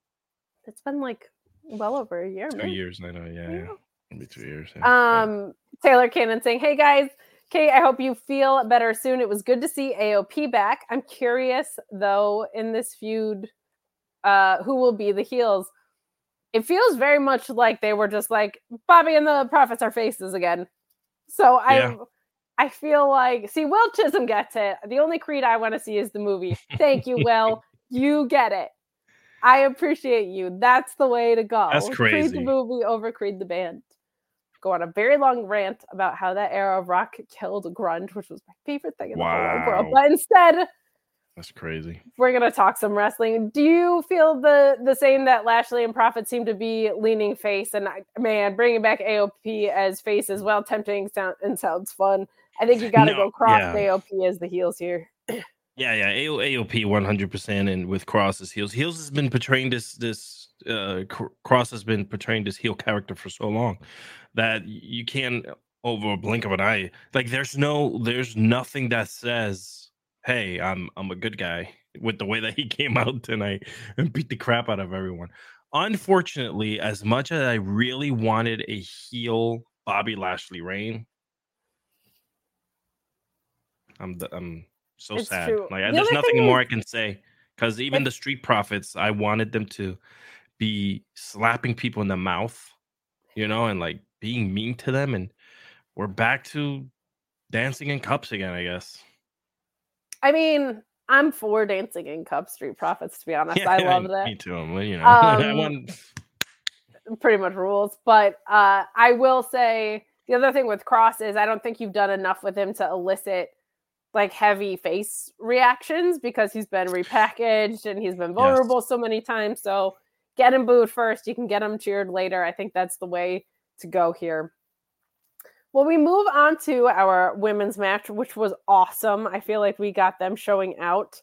It's been like well over a year. 2 years, I know. Yeah. Maybe 2 years. Yeah. Taylor Cannon saying, "Hey guys. Kate, I hope you feel better soon. It was good to see AOP back. I'm curious, though, in this feud, who will be the heels? It feels very much like they were just like, Bobby and the Profits are faces again." So yeah. I feel like, see, Will Chisholm gets it. The only creed I want to see is the movie. Thank you, Will. You get it. I appreciate you. That's the way to go. That's crazy. Creed the movie over creed the band. Go on a very long rant about how that era of rock killed grunge, which was my favorite thing in the whole world. But instead, that's crazy. We're gonna talk some wrestling. Do you feel the same that Lashley and Prophet seem to be leaning face? And man, bringing back AOP as face is well tempting and sounds fun. I think you got to go Cross AOP as the heels here. AOP 100%, and with Cross as heels. Heels has been portraying Cross has been portraying this heel character for so long that you can, over a blink of an eye, like there's nothing that says, "Hey, I'm a good guy," with the way that he came out tonight and beat the crap out of everyone. Unfortunately, as much as I really wanted a heel Bobby Lashley reign, I'm so it's sad. True. Like there's nothing more I can say, because even the Street Profits, I wanted them to be slapping people in the mouth, and like being mean to them. And we're back to dancing in cups again, I guess. I mean, I'm for dancing in cups, Street Profits, to be honest. Yeah, I love that. Me too. I want... Pretty much rules. But I will say the other thing with Cross is I don't think you've done enough with him to elicit like heavy face reactions, because he's been repackaged and he's been vulnerable so many times. So get him booed first. You can get him cheered later. I think that's the way to go here. Well, we move on to our women's match, which was awesome. I feel like we got them showing out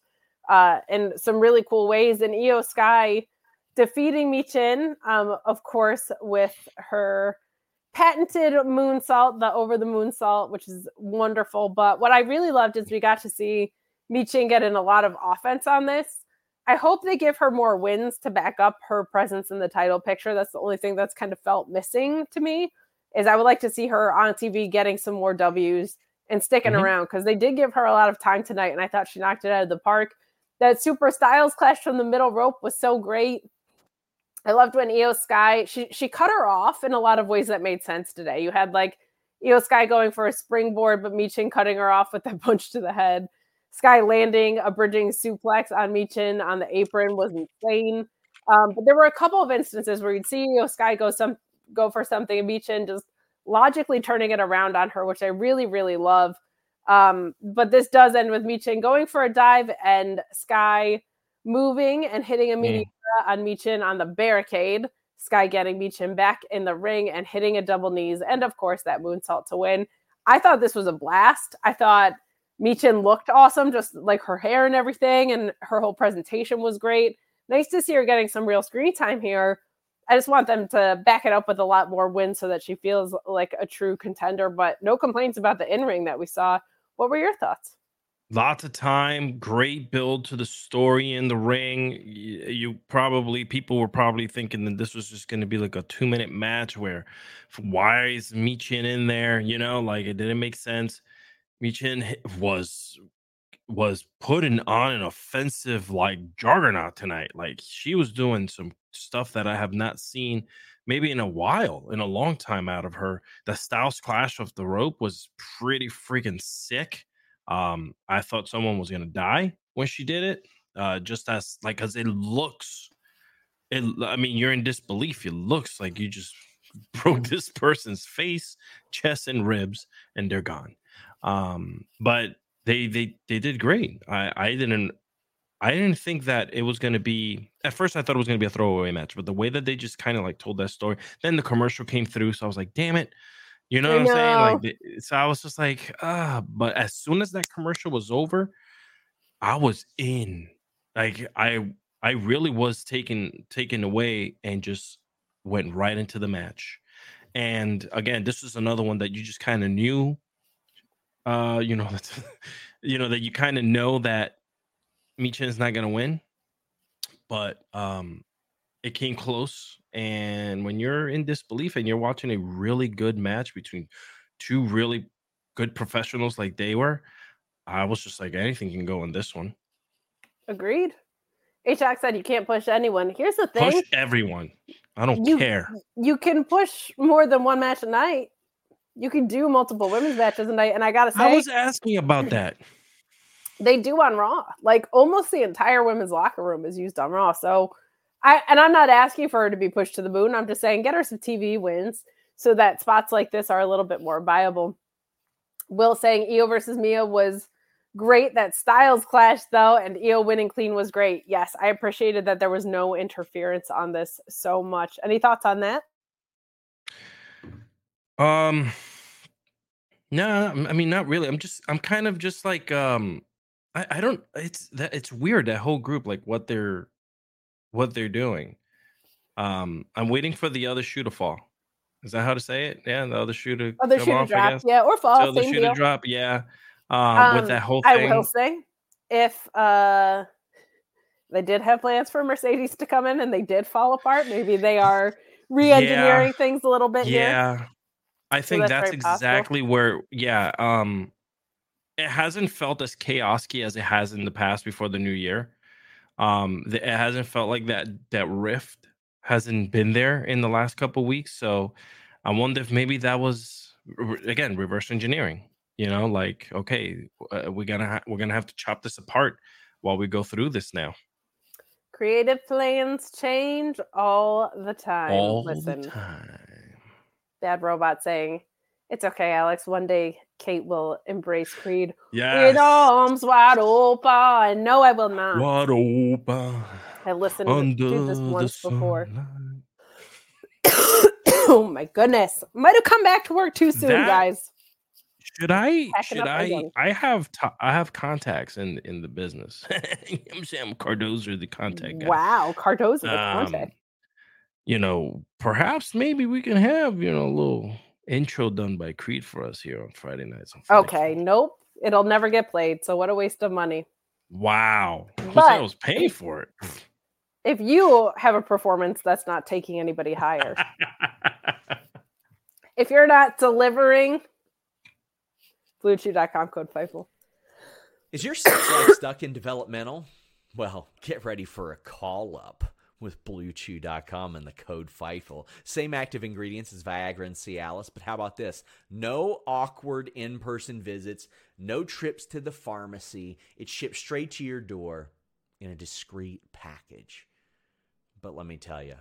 in some really cool ways. And Io Sky defeating Mi Chin, of course, with her patented moonsault, the over the moonsault, which is wonderful. But what I really loved is we got to see Mi Chin get in a lot of offense on this. I hope they give her more wins to back up her presence in the title picture. That's the only thing that's kind of felt missing to me, is I would like to see her on TV getting some more W's and sticking around, because they did give her a lot of time tonight, and I thought she knocked it out of the park. That Super Styles clash from the middle rope was so great. I loved when Io Sky, she cut her off in a lot of ways that made sense today. You had like Io Sky going for a springboard, but Mi Chin cutting her off with that punch to the head. Sky landing a bridging suplex on Mi Chin on the apron was insane. But there were a couple of instances where you'd see Io Sky go for something and Mi Chin just logically turning it around on her, which I really, really love. But this does end with Mi Chin going for a dive and Sky moving and hitting a meteora on Mi Chin on the barricade. Sky getting Mi Chin back in the ring and hitting a double knees, and of course that moonsault to win. I thought this was a blast. I thought Mi Chin looked awesome, just like her hair and everything, and her whole presentation was great. Nice to see her getting some real screen time here. I just want them to back it up with a lot more wins so that she feels like a true contender, but no complaints about the in-ring that we saw. What were your thoughts? Lots of time, great build to the story in the ring. People were probably thinking that this was just going to be like a 2-minute match where why is Michin in there? You know, like it didn't make sense. Michin was putting on an offensive like juggernaut tonight. Like she was doing some stuff that I have not seen maybe in a while, in a long time out of her. The Styles Clash off the rope was pretty freaking sick. I thought someone was going to die when she did it. Just as like, cause you're in disbelief. It looks like you just broke this person's face, chest and ribs, and they're gone. But they did great. I didn't think that it was going to be, at first I thought it was going to be a throwaway match, but the way that they just kind of like told that story, then the commercial came through. So I was like, damn it. You know what I'm saying? Like, so I was just like, but as soon as that commercial was over, I was in. Like I really was taken away and just went right into the match. And again, this is another one that you just kind of knew. That you kind of know that Michin's not gonna win, but it came close. And when you're in disbelief and you're watching a really good match between two really good professionals like they were, I was just like, anything can go in this one. Agreed. H-Hawk said you can't push anyone. Here's the thing. Push everyone. I don't care. You can push more than one match a night. You can do multiple women's matches a night. And I got to say, I was asking about that. They do on Raw. Like almost the entire women's locker room is used on Raw. So I'm not asking for her to be pushed to the moon. I'm just saying get her some TV wins so that spots like this are a little bit more viable. Will saying Io versus Mia was great. That Styles clash, though, and Io winning clean was great. Yes, I appreciated that there was no interference on this so much. Any thoughts on that? No, I mean, not really. I'm kind of just like, I don't, it's weird, that whole group, like what they're doing. I'm waiting for the other shoe to fall. Is that how to say it? Yeah. The other shoe to drop. Yeah. Or fall. The other shoe to drop. Yeah. With that whole thing. I will say if, they did have plans for Mercedes to come in and they did fall apart, maybe they are re-engineering things a little bit. Yeah. Here. I think that's exactly possible. It hasn't felt as chaotic as it has in the past before the new year. It hasn't felt like that rift hasn't been there in the last couple of weeks. So I wonder if maybe that was, again, reverse engineering, you know, like, okay, we're going to have to chop this apart while we go through this now. Creative plans change all the time. Bad Robot saying, it's okay, Alex. One day, Kate will embrace Creed. Yes. With arms wide open. No, I will not. Wide open. I listened to this once before. Oh, my goodness. Might have come back to work too soon, guys. Should I? I have contacts in the business. I'm Sam Cardozo, the contact guy. Wow, Cardozo, the contact. You know, perhaps maybe we can have, you know, a little intro done by Creed for us here on Friday nights. Nope. It'll never get played. So what a waste of money. Wow. I was paying for it. If you have a performance that's not taking anybody higher. If you're not delivering, BlueChew.com code FIFO. Is your sex life stuck in developmental? Well, get ready for a call-up with BlueChew.com and the code FIFL. Same active ingredients as Viagra and Cialis, but how about this? No awkward in-person visits, no trips to the pharmacy. It ships straight to your door in a discreet package. But let me tell you,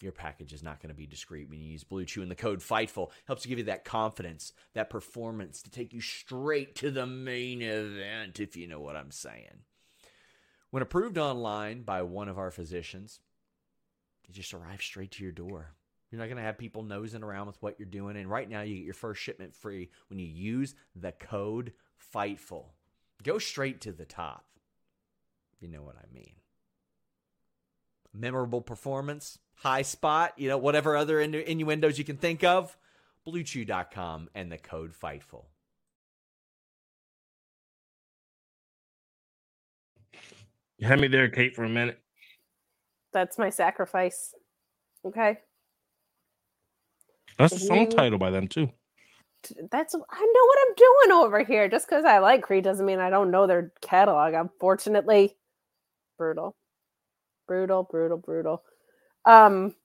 your package is not going to be discreet when you use Blue Chew and the code FIGHTFUL. Helps to give you that confidence, that performance to take you straight to the main event, if you know what I'm saying. When approved online by one of our physicians, it just arrives straight to your door. You're not going to have people nosing around with what you're doing. And right now, you get your first shipment free when you use the code FIGHTFUL. Go straight to the top. You know what I mean. memorable performance, high spot, you know, whatever other innuendos you can think of, BlueChew.com and the code FIGHTFUL. You had me there, Kate, for a minute. That's my sacrifice. Okay. That's a song title by them, too. That's, I know what I'm doing over here. Just because I like Creed doesn't mean I don't know their catalog. Unfortunately, brutal.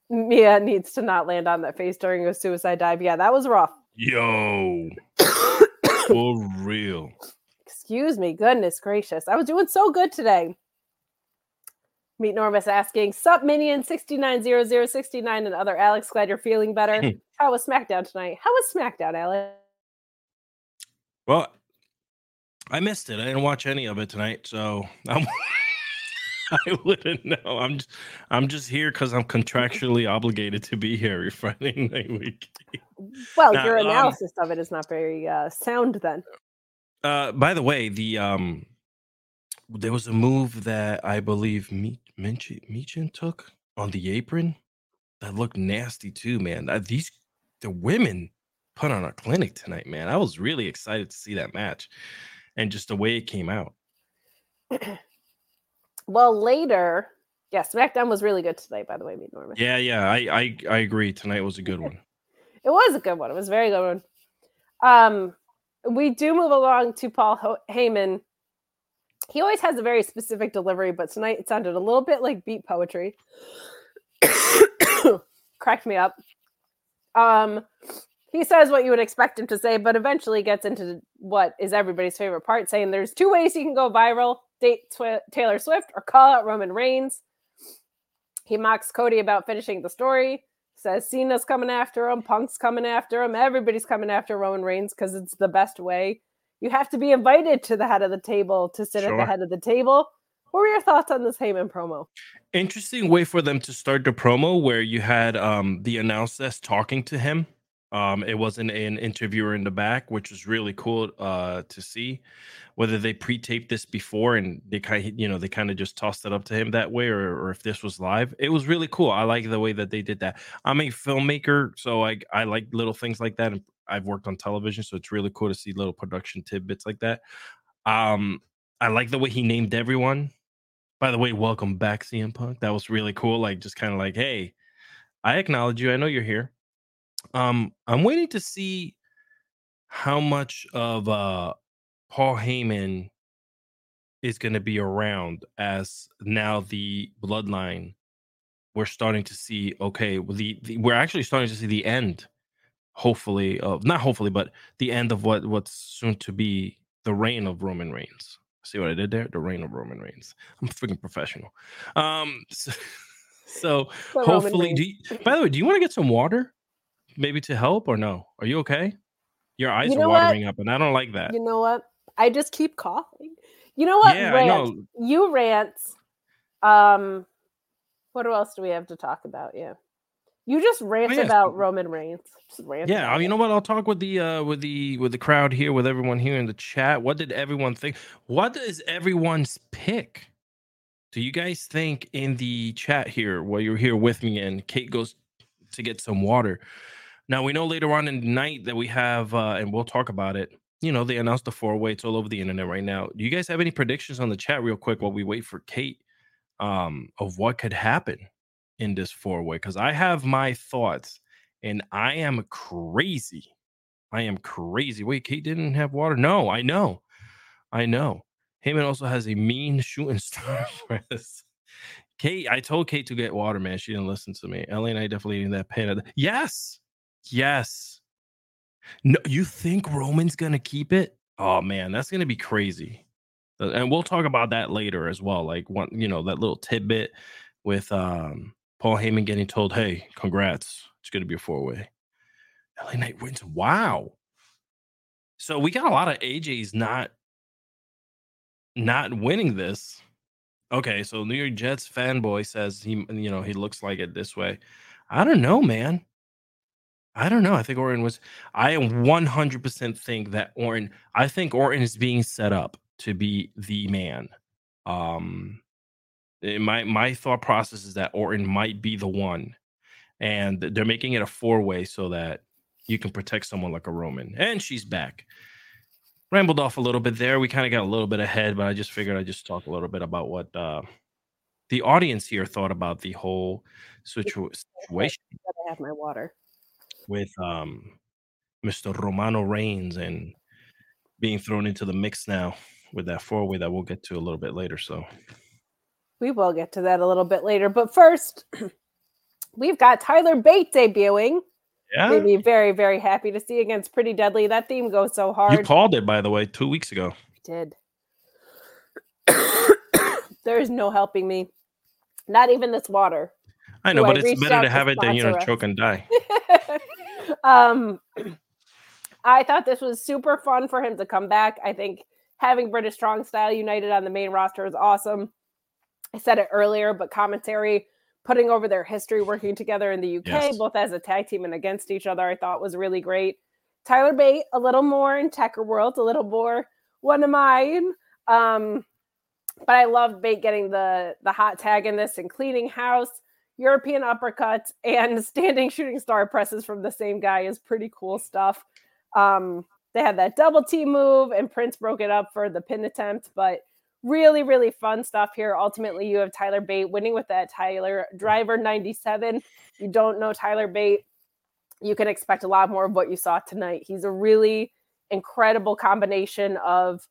Mia needs to not land on that face during a suicide dive. Yeah, that was rough. Yo. For real. Excuse me. Goodness gracious. I was doing so good today. Meet Normus asking, sup, Minion 690069 and other Alex. Glad you're feeling better. How was SmackDown tonight? How was SmackDown, Alex? Well, I missed it. I didn't watch any of it tonight, so I wouldn't know. I'm just here because I'm contractually obligated to be here every Friday night week. Well, now, your analysis of it is not very sound then. By the way, there was a move that I believe Meechin took on the apron that looked nasty too, man. The women put on a clinic tonight, man. I was really excited to see that match and just the way it came out. Well, later, yeah, SmackDown was really good tonight, by the way, Meet Norman. Yeah, I agree. Tonight was a good one. It was a good one. It was a very good one. We do move along to Paul Heyman. He always has a very specific delivery, but tonight it sounded a little bit like beat poetry. Cracked me up. He says what you would expect him to say, but eventually gets into what is everybody's favorite part, saying there's two ways you can go viral. Date Taylor Swift or call out Roman Reigns. He mocks Cody about finishing the story. Says Cena's coming after him. Punk's coming after him. Everybody's coming after Roman Reigns because it's the best way. You have to be invited to the head of the table to sit at the head of the table. What were your thoughts on this Heyman promo? Interesting way for them to start the promo where you had the announcers talking to him. It wasn't an interviewer in the back, which was really cool to see. Whether they pre-taped this before and they kind of just tossed it up to him that way, or if this was live, it was really cool. I like the way that they did that. I'm a filmmaker, so I like little things like that. And I've worked on television, so it's really cool to see little production tidbits like that. I like the way he named everyone. By the way, welcome back, CM Punk. That was really cool. Like, just kind of like, hey, I acknowledge you. I know you're here. I'm waiting to see how much of Paul Heyman is going to be around as now the bloodline. We're starting to see, we're actually starting to see the end. Not hopefully, but the end of what's soon to be the reign of Roman Reigns. See what I did there? The reign of Roman Reigns. I'm freaking professional. So hopefully, by the way, do you want to get some water maybe to help or no? Are you okay? Your eyes are watering up and I don't like that. You know what? I just keep coughing. You know what? Yeah, you rant. What else do we have to talk about? Yeah. You just rant about Roman Reigns. Yeah, you know what? I'll talk with the crowd here, with everyone here in the chat. What did everyone think? What is everyone's pick? Do you guys think in the chat here while you're here with me? And Kate goes to get some water. Now we know later on in the night that we have, and we'll talk about it. You know, they announced the 4-way. It's all over the internet right now. Do you guys have any predictions on the chat real quick while we wait for Kate of what could happen in this 4-way? Because I have my thoughts and I am crazy. Wait, Kate didn't have water? No, I know. Heyman also has a mean shooting star press. Kate, I told Kate to get water, man. She didn't listen to me. LA Knight definitely in that pain. Yes. No, you think Roman's going to keep it? Oh, man, that's going to be crazy. And we'll talk about that later as well. Like, one, you know, that little tidbit with Paul Heyman getting told, hey, congrats, it's going to be a 4-way. LA Knight wins. Wow. So we got a lot of AJ's not winning this. Okay, so New York Jets fanboy says he looks like it this way. I don't know, man. I don't know. I think Orton was... I 100% think that Orton... I think Orton is being set up to be the man. My thought process is that Orton might be the one, and they're making it a four-way so that you can protect someone like a Roman. And she's back. Rambled off a little bit there. We kind of got a little bit ahead, but I just figured I'd just talk a little bit about what the audience here thought about the whole situation. I have my water. With Mr. Romano Reigns and being thrown into the mix now with that four-way that we'll get to a little bit later. So we will get to that a little bit later. But first, we've got Tyler Bate debuting. Yeah. Made me very, very happy to see against Pretty Deadly. That theme goes so hard. You called it, by the way, 2 weeks ago. I did. There is no helping me. Not even this water. I know, but it's better to have it than, you know, choke and die. I thought this was super fun for him to come back. I think having British Strong Style united on the main roster is awesome. I said it earlier, but commentary putting over their history working together in the UK, yes, both as a tag team and against each other, I thought was really great. Tyler Bate, a little more in Tekker World, a little more one of mine. But I loved Bate getting the hot tag in this and cleaning house, European uppercuts, and standing shooting star presses from the same guy is pretty cool stuff. They had that double T move, and Prince broke it up for the pin attempt, but really, really fun stuff here. Ultimately, you have Tyler Bate winning with that Tyler Driver 97. You don't know Tyler Bate, you can expect a lot more of what you saw tonight. He's a really incredible combination of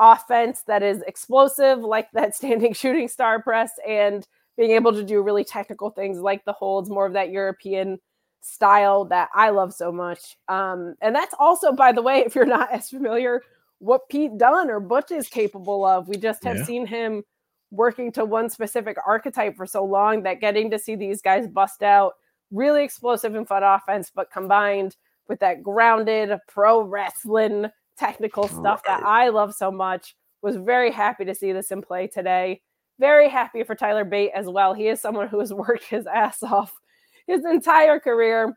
offense that is explosive, like that standing shooting star press, and being able to do really technical things like the holds, more of that European style that I love so much. And that's also, by the way, if you're not as familiar, what Pete Dunne or Butch is capable of. We just have seen him working to one specific archetype for so long that getting to see these guys bust out really explosive and fun offense, but combined with that grounded pro wrestling technical stuff that I love so much, was very happy to see this in play today. Very happy for Tyler Bate as well. He is someone who has worked his ass off his entire career.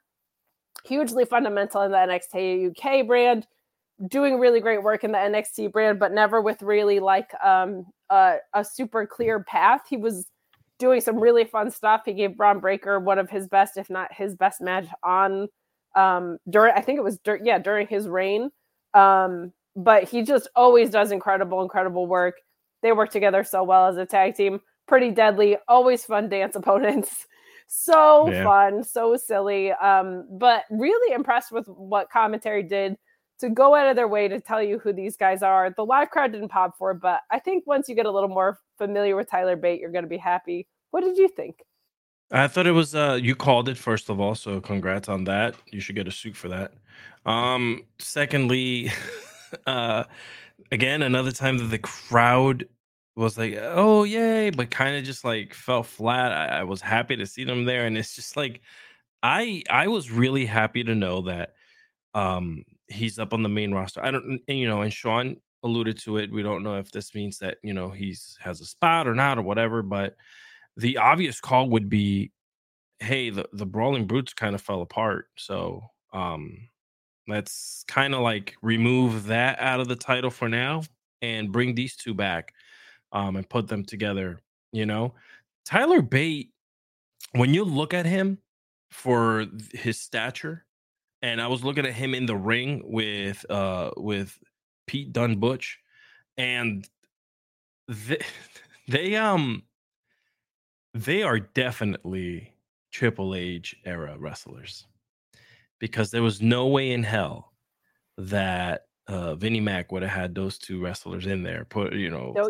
Hugely fundamental in the NXT UK brand. Doing really great work in the NXT brand, but never with really like a super clear path. He was doing some really fun stuff. He gave Braun Breaker one of his best, if not his best match on during his reign. But he just always does incredible, incredible work. They work together so well as a tag team. Pretty Deadly, always fun dance opponents. So fun, so silly. But really impressed with what commentary did to go out of their way to tell you who these guys are. The live crowd didn't pop for it, but I think once you get a little more familiar with Tyler Bate, you're going to be happy. What did you think? I thought it was, you called it, first of all, so congrats on that. You should get a suit for that. Secondly, again, another time that the crowd was like, oh, yay, but kind of just like fell flat. I was happy to see them there. And it's just like, I was really happy to know that he's up on the main roster. I don't, you know, and Sean alluded to it. We don't know if this means that, you know, has a spot or not or whatever, but the obvious call would be, hey, the Brawling Brutes kind of fell apart. So let's kind of like remove that out of the title for now and bring these two back and put them together. You know, Tyler Bate, when you look at him for his stature, and I was looking at him in the ring with Pete Dunne Butch, and they are definitely Triple H era wrestlers, because there was no way in hell that Vinnie Mac would have had those two wrestlers in there. Don't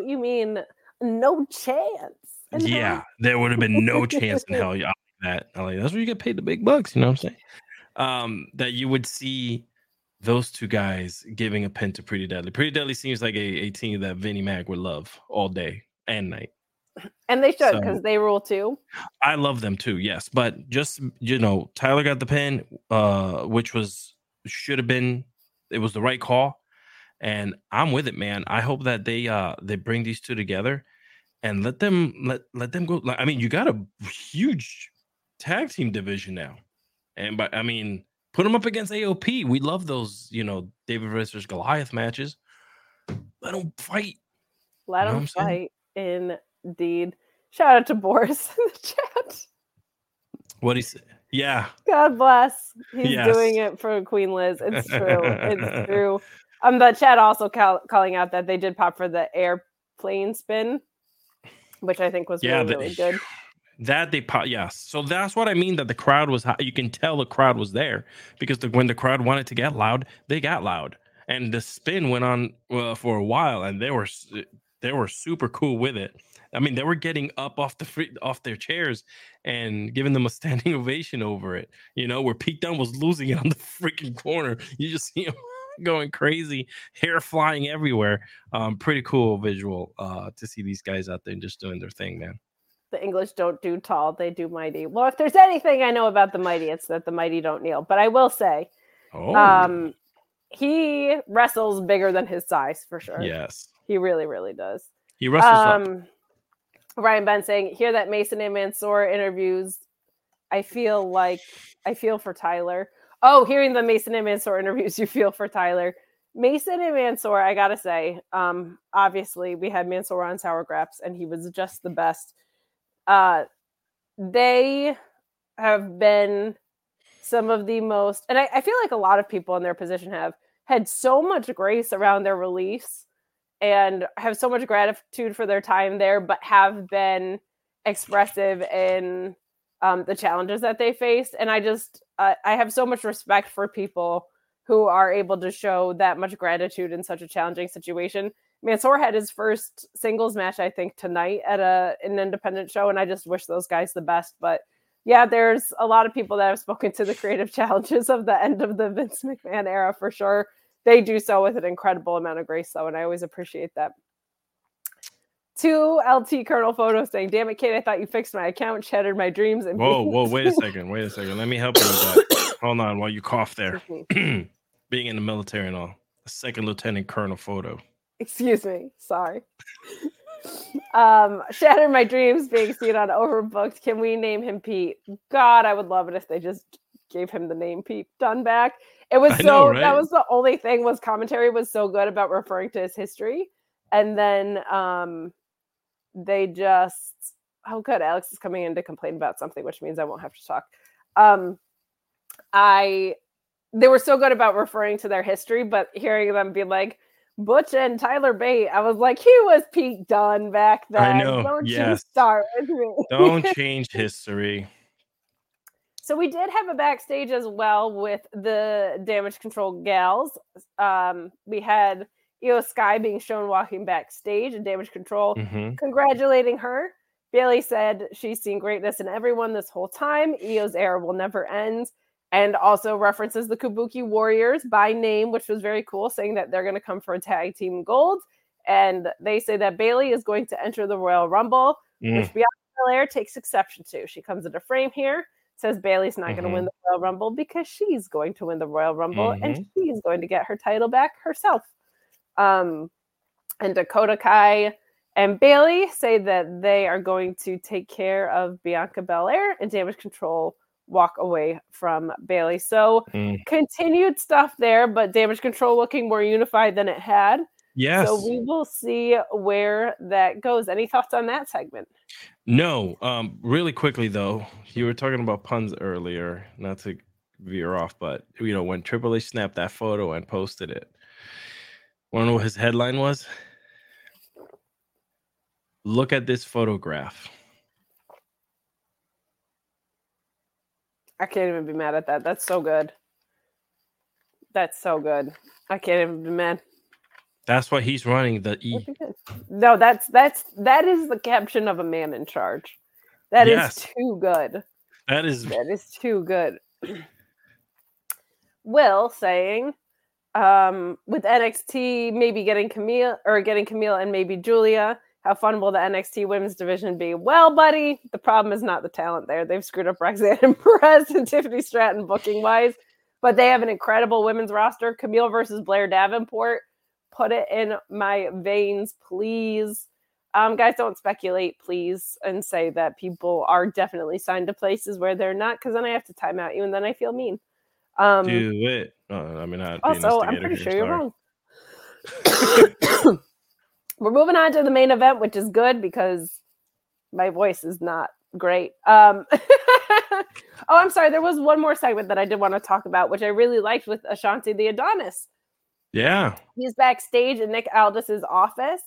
you mean no chance? Yeah, there would have been no chance in hell. Yeah, that's where you get paid the big bucks. You know what I'm saying? That you would see those two guys giving a pin to Pretty Deadly. Pretty Deadly seems like a team that Vinnie Mac would love all day and night. And they should, because they rule too. I love them too, yes. But just, you know, Tyler got the pin, which it was the right call. And I'm with it, man. I hope that they bring these two together and let them go. I mean, you got a huge tag team division now. And but I mean, put them up against AOP. We love those, you know, David versus Goliath matches. Let them fight. Let them fight, indeed. Shout out to Boris in the chat. What'd he say? Yeah. God bless. He's doing it for Queen Liz. It's true. It's true. The chat also calling out that they did pop for the airplane spin, which I think was really good. That they pop. Yeah. So that's what I mean, that the crowd was hot. You can tell the crowd was there because when the crowd wanted to get loud, they got loud. And the spin went on for a while, and they were super cool with it. I mean, they were getting up off their chairs and giving them a standing ovation over it. You know, where Pete Dunne was losing it on the freaking corner. You just see him going crazy, hair flying everywhere. Pretty cool visual to see these guys out there just doing their thing, man. The English don't do tall, they do mighty. Well, if there's anything I know about the mighty, it's that the mighty don't kneel. But I will say, he wrestles bigger than his size, for sure. Yes. He really, really does. He wrestles up. Ryan Ben saying, hear that Mason and Mansoor interviews. I feel for Tyler. Oh, hearing the Mason and Mansoor interviews, you feel for Tyler. Mason and Mansoor, I gotta say, obviously we had Mansoor on Sour Graps and he was just the best. They have been some of the most, and I feel like a lot of people in their position have had so much grace around their release and have so much gratitude for their time there, but have been expressive in the challenges that they faced. And I just, I have so much respect for people who are able to show that much gratitude in such a challenging situation. Mansoor had his first singles match, I think, tonight at an independent show, and I just wish those guys the best. But yeah, there's a lot of people that have spoken to the creative challenges of the end of the Vince McMahon era, for sure. They do so with an incredible amount of grace, though, and I always appreciate that. 2 LT Colonel Photo saying, damn it, Kate, I thought you fixed my account, shattered my dreams. And whoa, wait a second. Let me help you with that. Hold on while you cough there. Being in the military and all. Second Lieutenant Colonel Photo. Excuse me. Sorry. Shattered my dreams being seen on Overbooked. Can we name him Pete? God, I would love it if they just gave him the name Pete Dunback. It was that was the only thing was commentary was so good about referring to his history. And then they just, oh good, Alex is coming in to complain about something, which means I won't have to talk. They were so good about referring to their history, but hearing them be like, Butch and Tyler Bate, I was like, he was Pete Dunne back then. I know. Don't you start with me. Don't change history. So we did have a backstage as well with the Damage Control gals. We had Io Sky being shown walking backstage and Damage Control congratulating her. Bailey said she's seen greatness in everyone this whole time. Io's era will never end. And also references the Kabuki Warriors by name, which was very cool, saying that they're going to come for a tag team gold. And they say that Bailey is going to enter the Royal Rumble, which Bianca Belair takes exception to. She comes into frame here. Says Bailey's not going to win the Royal Rumble because she's going to win the Royal Rumble and she's going to get her title back herself. And Dakota Kai and Bailey say that they are going to take care of Bianca Belair and Damage Control walk away from Bailey. So continued stuff there, but Damage Control looking more unified than it had. Yes. So we will see where that goes. Any thoughts on that segment? No. Really quickly, though, you were talking about puns earlier, not to veer off, but, you know, when Triple H snapped that photo and posted it, want to know what his headline was? Look at this photograph. I can't even be mad at that. That's so good. That's so good. I can't even be mad. That's why he's running the E. No, that is the caption of a man in charge. That is too good. That is too good. Will saying, with NXT maybe getting Camille and maybe Julia, how fun will the NXT women's division be? Well, buddy, the problem is not the talent there. They've screwed up Roxanne and Perez and Tiffany Stratton booking wise, but they have an incredible women's roster. Camille versus Blair Davenport. Put it in my veins, please. Guys, don't speculate, please, and say that people are definitely signed to places where they're not, because then I have to time out you, and then I feel mean. Do it. Also, I'm pretty sure you're wrong. We're moving on to the main event, which is good because My voice is not great. Oh, I'm sorry. There was one more segment that I did want to talk about, which I really liked, with Ashanti the Adonis. Yeah. He's backstage in Nick Aldis' office.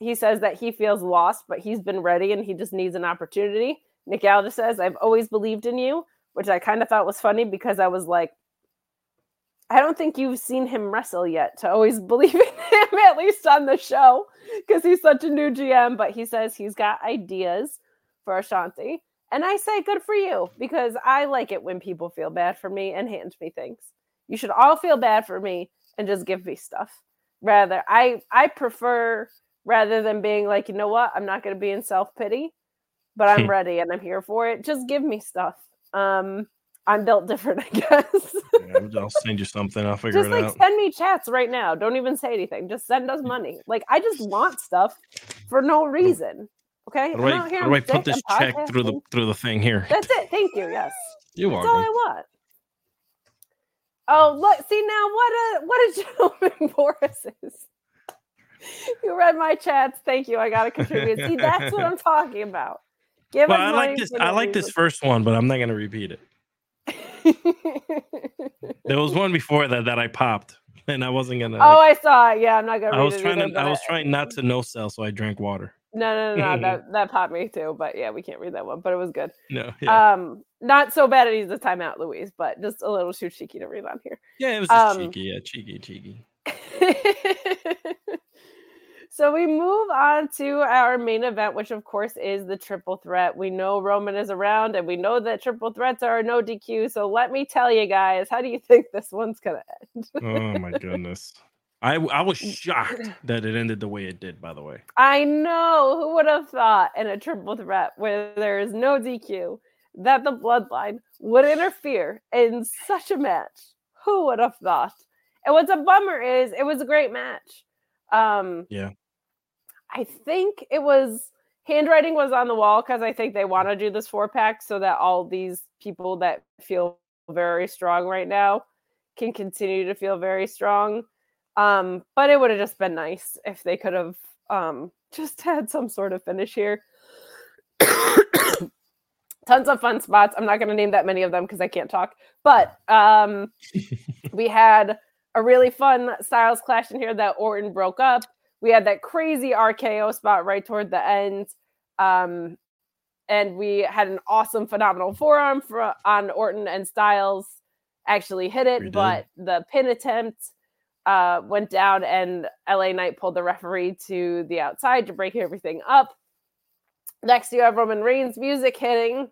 He says that he feels lost, but he's been ready and he just needs an opportunity. Nick Aldis says, "I've always believed in you," which I kind of thought was funny because I was like, I don't think you've seen him wrestle yet to always believe in him, at least on the show, because he's such a new GM. But he says he's got ideas for Ashanti. And I say, good for you, because I like it when people feel bad for me and hand me things. You should all feel bad for me and just give me stuff. I prefer, rather than being like, you know what, I'm not going to be in self-pity, but I'm ready and I'm here for it. Just give me stuff. I'm built different, I guess. Yeah, I'll send you something. I'll figure it out. Just send me chats right now. Don't even say anything. Just send us money. Like, I just want stuff for no reason. Okay? How do I put this check through the thing here? That's it. Thank you. Yes. That's all I want. Oh, look. See, now, what a gentleman Boris is. You read my chats. Thank you. I got to contribute. See, that's what I'm talking about. I like this first one, but I'm not going to repeat it. There was one before that I popped, and I wasn't gonna. Oh, I saw it. Yeah, I'm not gonna. I was trying not to no sell, so I drank water. No. that popped me too. But yeah, we can't read that one. But it was good. No. Yeah. Not so bad at the time out, Louise, but just a little too cheeky to read on here. Yeah, it was just cheeky. Yeah, cheeky. So we move on to our main event, which, of course, is the triple threat. We know Roman is around, and we know that triple threats are no DQ. So let me tell you guys, how do you think this one's going to end? Oh, my goodness. I was shocked that it ended the way it did, by the way. I know. Who would have thought in a triple threat where there is no DQ that the bloodline would interfere in such a match? Who would have thought? And what's a bummer is it was a great match. Yeah. I think it was handwriting was on the wall, because I think they want to do this 4-pack so that all these people that feel very strong right now can continue to feel very strong. But it would have just been nice if they could have just had some sort of finish here. Tons of fun spots. I'm not going to name that many of them because I can't talk. But we had a really fun Styles clash in here that Orton broke up. We had that crazy RKO spot right toward the end. And we had an awesome, phenomenal forearm on Orton, and Styles actually hit it. But the pin attempt went down, and LA Knight pulled the referee to the outside to break everything up. Next, you have Roman Reigns' music hitting.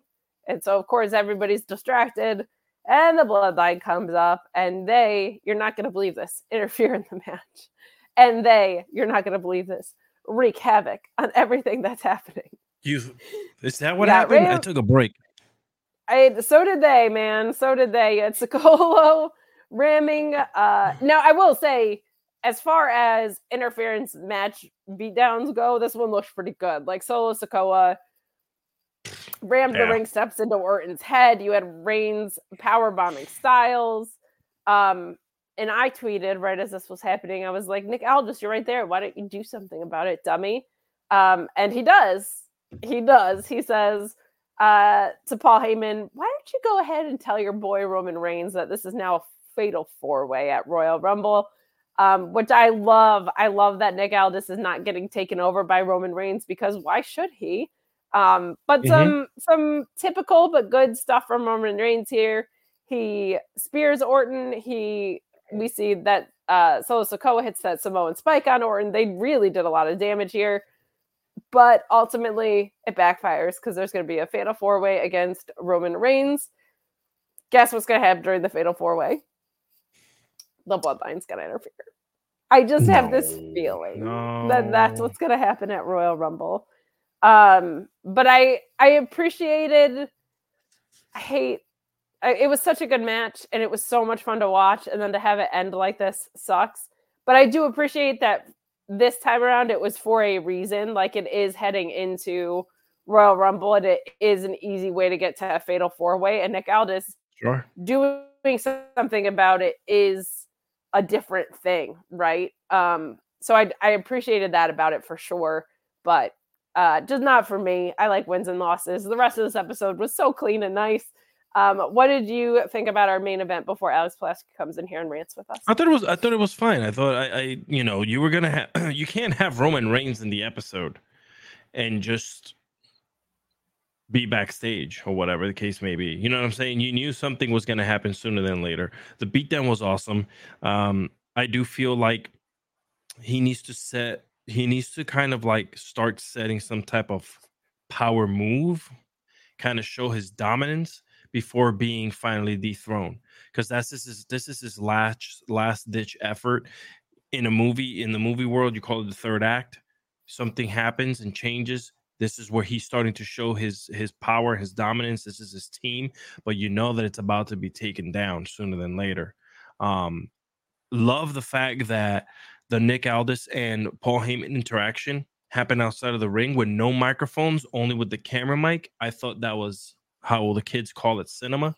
And so, of course, everybody's distracted. And the bloodline comes up, and they, you're not going to believe this, interfere in the match. And they, you're not going to believe this, wreak havoc on everything that's happening. Is that what happened? I took a break. So did they, man. So did they. It's Colo ramming. Now, I will say, as far as interference match beatdowns go, this one looks pretty good. Like, Solo Sikoa rammed the ring steps into Orton's head. You had Reigns powerbombing Styles. And I tweeted right as this was happening. I was like, Nick Aldis, you're right there. Why don't you do something about it, dummy? And he does. He does. He says to Paul Heyman, why don't you go ahead and tell your boy Roman Reigns that this is now a fatal four-way at Royal Rumble, which I love. I love that Nick Aldis is not getting taken over by Roman Reigns, because why should he? But some typical but good stuff from Roman Reigns here. He spears Orton. We see that Solo Sikoa hits that Samoan spike on Orton. They really did a lot of damage here, but ultimately it backfires because there's going to be a fatal four-way against Roman Reigns. Guess what's going to happen during the fatal four-way? The bloodline's going to interfere. I just have this feeling that that's what's going to happen at Royal Rumble. But I appreciated, it was such a good match, and it was so much fun to watch, and then to have it end like this sucks. But I do appreciate that this time around it was for a reason. Like, it is heading into Royal Rumble, and it is an easy way to get to a fatal four-way, and Nick Aldis doing something about it is a different thing, right? So I appreciated that about it for sure, but Just not for me. I like wins and losses. The rest of this episode was so clean and nice. What did you think about our main event before Alex Pulaski comes in here and rants with us? I thought it was fine. I thought I you know, you were gonna have you can't have Roman Reigns in the episode and just be backstage or whatever the case may be. You know what I'm saying? You knew something was going to happen sooner than later. The beatdown was awesome. I do feel like he needs to kind of like start setting some type of power move, kind of show his dominance before being finally dethroned. Because that's this is his last ditch effort in a movie. In the movie world, you call it the third act. Something happens and changes. This is where he's starting to show his power, his dominance. This is his team, but you know that it's about to be taken down sooner than later. Love the fact that the Nick Aldis and Paul Heyman interaction happened outside of the ring with no microphones, only with the camera mic. I thought that was how the kids call it, cinema.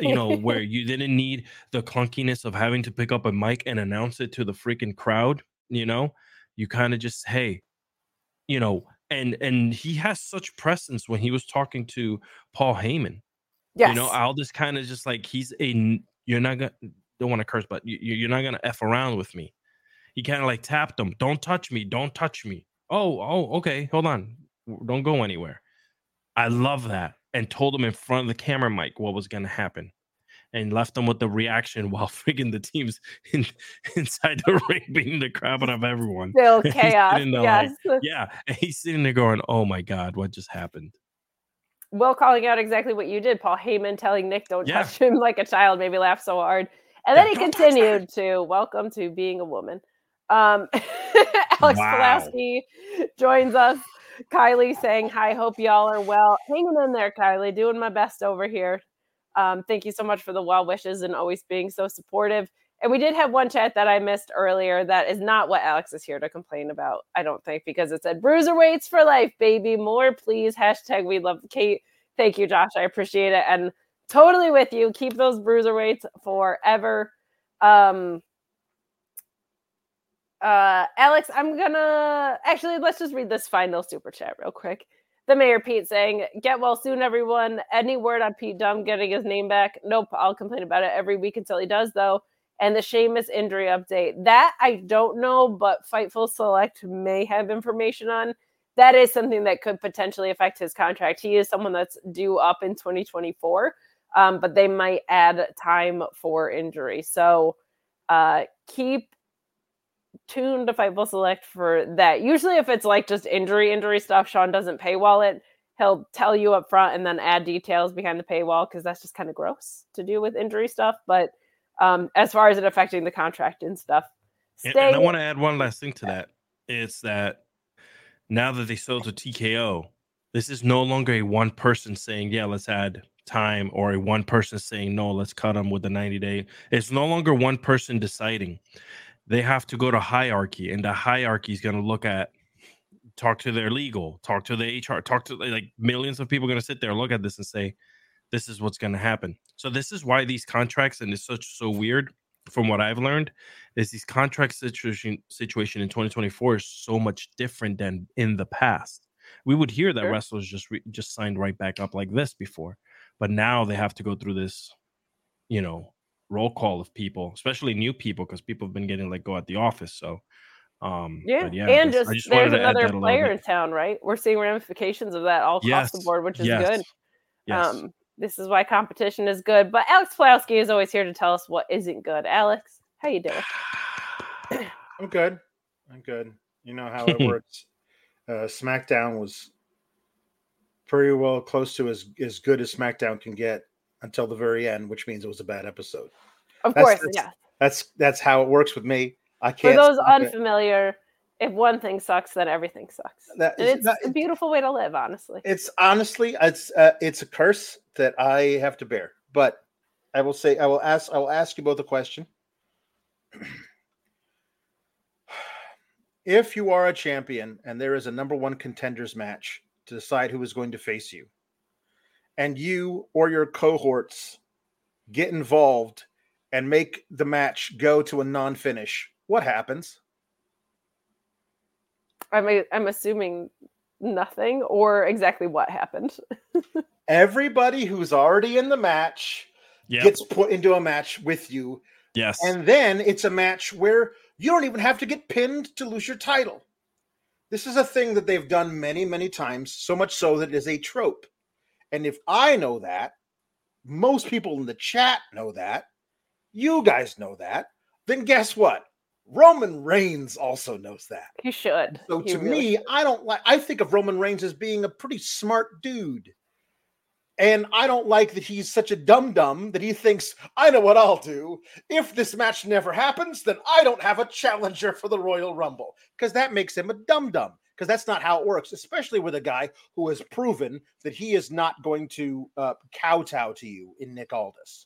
You know, where you didn't need the clunkiness of having to pick up a mic and announce it to the freaking crowd. You know, you kind of just, hey, you know. And he has such presence when he was talking to Paul Heyman. Yes. You know, Aldis kind of just like, you're not going to F around with me. He kind of like tapped him. Don't touch me. Oh, okay. Hold on. Don't go anywhere. I love that. And told him in front of the camera mic what was going to happen. And left them with the reaction while freaking the teams inside the ring beating the crap out of everyone. Still chaos. Yes. Like, yeah. And he's sitting there going, oh my God, what just happened? Well, calling out exactly what you did, Paul Heyman telling Nick, don't touch him, like a child, made me laugh so hard. And then he continued to welcome to being a woman. Alex Pulaski joins us. Kylie saying, hi, hope y'all are well. Hanging in there, Kylie, doing my best over here. Thank you so much for the well wishes and always being so supportive. And we did have one chat that I missed earlier. That is not what Alex is here to complain about, I don't think, because it said Bruiserweights for life, baby. More, please. # we love Kate. Thank you, Josh. I appreciate it. And totally with you. Keep those Bruiserweights forever. Alex, I'm going to actually, let's just read this final super chat real quick. The Mayor Pete saying, get well soon, everyone. Any word on Pete Dunne getting his name back? Nope, I'll complain about it every week until he does, though. And the Sheamus injury update. That I don't know, but Fightful Select may have information on. That is something that could potentially affect his contract. He is someone that's due up in 2024, but they might add time for injury. So keep tuned to Fightful Select for that. Usually if it's like just injury stuff, Sean doesn't paywall it. He'll tell you up front and then add details behind the paywall because that's just kind of gross to do with injury stuff. But as far as it affecting the contract and stuff. And I want to add one last thing to that. It's that now that they sold to TKO, this is no longer a one person saying, yeah, let's add time, or a one person saying, no, let's cut them with the 90-day. It's no longer one person deciding. They have to go to hierarchy, and the hierarchy is going to look at, talk to their legal, talk to the HR, talk to like millions of people are going to sit there, look at this and say, this is what's going to happen. So this is why these contracts, and it's so weird from what I've learned, is these contract situation in 2024 is so much different than in the past. We would hear that wrestlers just signed right back up like this before, but now they have to go through this, you know, roll call of people, especially new people, because people have been getting let go at the office. So and just there's another player in town, right? We're seeing ramifications of that all across the board, which is good. Yes. This is why competition is good. But Alex Pulaski is always here to tell us what isn't good. Alex, how you doing? I'm good. You know how it works. SmackDown was pretty well close to as good as SmackDown can get until the very end, which means it was a bad episode. That's how it works with me. I can't. For those unfamiliar, if one thing sucks, then everything sucks. It's a beautiful way to live, honestly. It's a curse that I have to bear. But I will say, I will ask you both a question. If you are a champion and there is a number one contenders match to decide who is going to face you, and you or your cohorts get involved and make the match go to a non-finish, what happens? I'm assuming nothing or exactly what happened. Everybody who's already in the match gets put into a match with you. Yes. And then it's a match where you don't even have to get pinned to lose your title. This is a thing that they've done many, many times, so much so that it is a trope. And if I know that, most people in the chat know that, you guys know that, then guess what? Roman Reigns also knows that. He should. So he to really me, should. I think of Roman Reigns as being a pretty smart dude. And I don't like that he's such a dum-dum that he thinks, I know what I'll do. If this match never happens, then I don't have a challenger for the Royal Rumble. Because that makes him a dum-dum. Because that's not how it works, especially with a guy who has proven that he is not going to kowtow to you in Nick Aldis.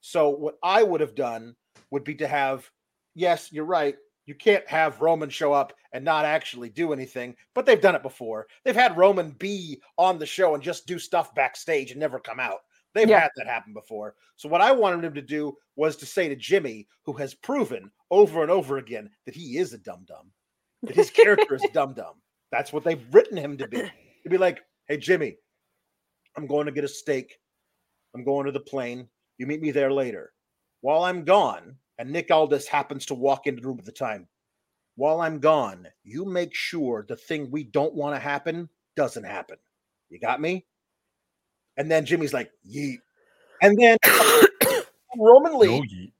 So what I would have done would be to have, yes, you're right, you can't have Roman show up and not actually do anything, but they've done it before. They've had Roman be on the show and just do stuff backstage and never come out. They've had that happen before. So what I wanted him to do was to say to Jimmy, who has proven over and over again that he is a dum-dum, that his character is dum-dum. That's what they've written him to be. To be like, hey, Jimmy, I'm going to get a steak. I'm going to the plane. You meet me there later. While I'm gone... And Nick Aldis happens to walk into the room at the time. While I'm gone, you make sure the thing we don't want to happen doesn't happen. You got me? And then Jimmy's like, yeet. And then Roman Lee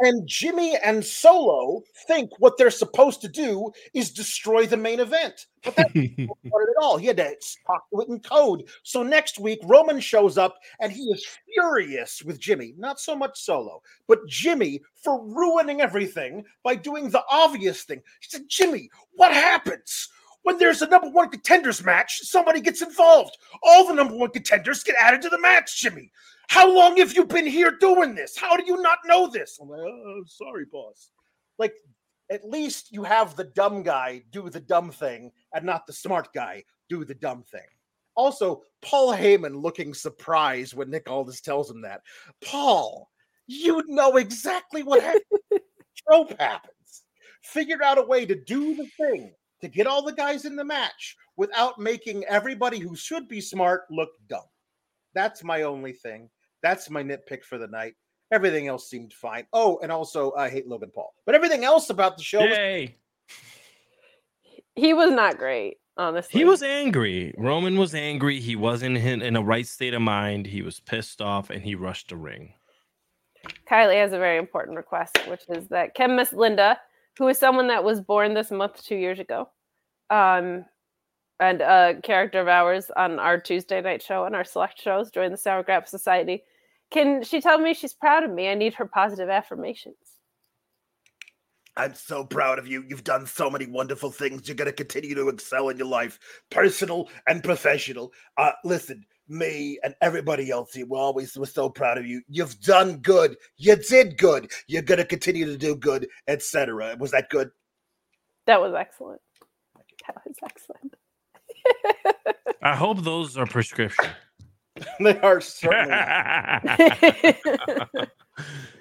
and Jimmy and Solo think what they're supposed to do is destroy the main event. But that wasn't at all. He had to talk to it in code. So next week, Roman shows up and he is furious with Jimmy. Not so much Solo, but Jimmy for ruining everything by doing the obvious thing. He said, Jimmy, what happens when there's a number one contenders match? Somebody gets involved. All the number one contenders get added to the match, Jimmy. How long have you been here doing this? How do you not know this? I'm like, oh, sorry, boss. Like, at least you have the dumb guy do the dumb thing and not the smart guy do the dumb thing. Also, Paul Heyman looking surprised when Nick Aldis tells him that. Paul, you know exactly what happens. Trope happens. Figure out a way to do the thing, to get all the guys in the match without making everybody who should be smart look dumb. That's my only thing. That's my nitpick for the night. Everything else seemed fine. Oh, and also I hate Logan Paul. But everything else about the show he was not great, honestly. He was angry. Roman was angry. He wasn't in a right state of mind. He was pissed off, and he rushed the ring. Kylie has a very important request, which is that Can Miss Linda, who is someone that was born this month 2 years ago, and a character of ours on our Tuesday night show and our select shows, join the Sour Grap Society. Can she tell me she's proud of me? I need her positive affirmations. I'm so proud of you. You've done so many wonderful things. You're going to continue to excel in your life, personal and professional. Listen, me and everybody else here, we're so proud of you. You've done good. You did good. You're going to continue to do good, etc. Was that good? That was excellent. That was excellent. I hope those are prescription. They are certainly.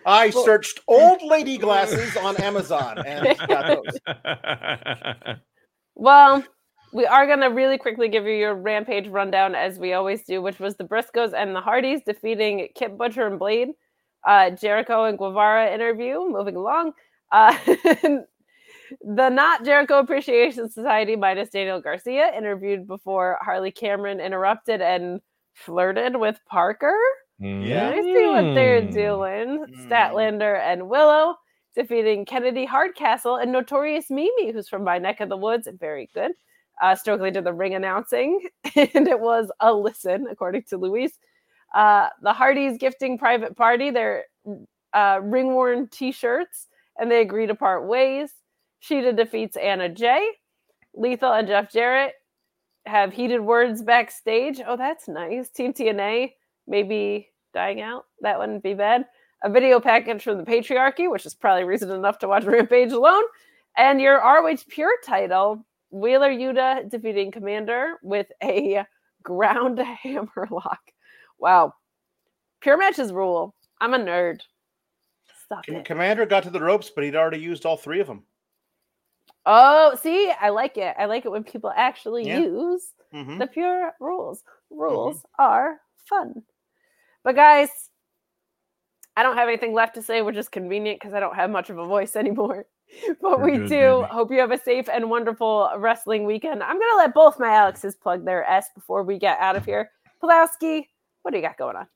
I searched old lady glasses on Amazon and got those. Well, we are going to really quickly give you your Rampage rundown as we always do, which was the Briscoes and the Hardys defeating Kip Butcher and Blade. Jericho and Guevara interview, moving along. The Not Jericho Appreciation Society minus Daniel Garcia interviewed before Harley Cameron interrupted and flirted with Parker. Yeah, I see what they're doing. Statlander and Willow defeating Kennedy Hardcastle and Notorious Mimi, who's from my neck of the woods. Very good. Stokely did the ring announcing, and it was a listen, according to Luis. The Hardys gifting Private Party their ring-worn T-shirts, and they agree to part ways. Sheeta defeats Anna Jay. Lethal and Jeff Jarrett have heated words backstage. Oh, that's nice. Team TNA maybe dying out. That wouldn't be bad. A video package from the Patriarchy, which is probably reason enough to watch Rampage alone. And your ROH Pure title, Wheeler Yuta defeating Commander with a ground hammerlock. Wow. Pure matches rule. I'm a nerd. Stop it. Commander got to the ropes, but he'd already used all three of them. Oh, see, I like it. I like it when people actually use the pure rules. Rules are fun. But guys, I don't have anything left to say, which is convenient because I don't have much of a voice anymore. But You're good, baby. Hope you have a safe and wonderful wrestling weekend. I'm going to let both my Alexes plug their S before we get out of here. Pulowski, what do you got going on?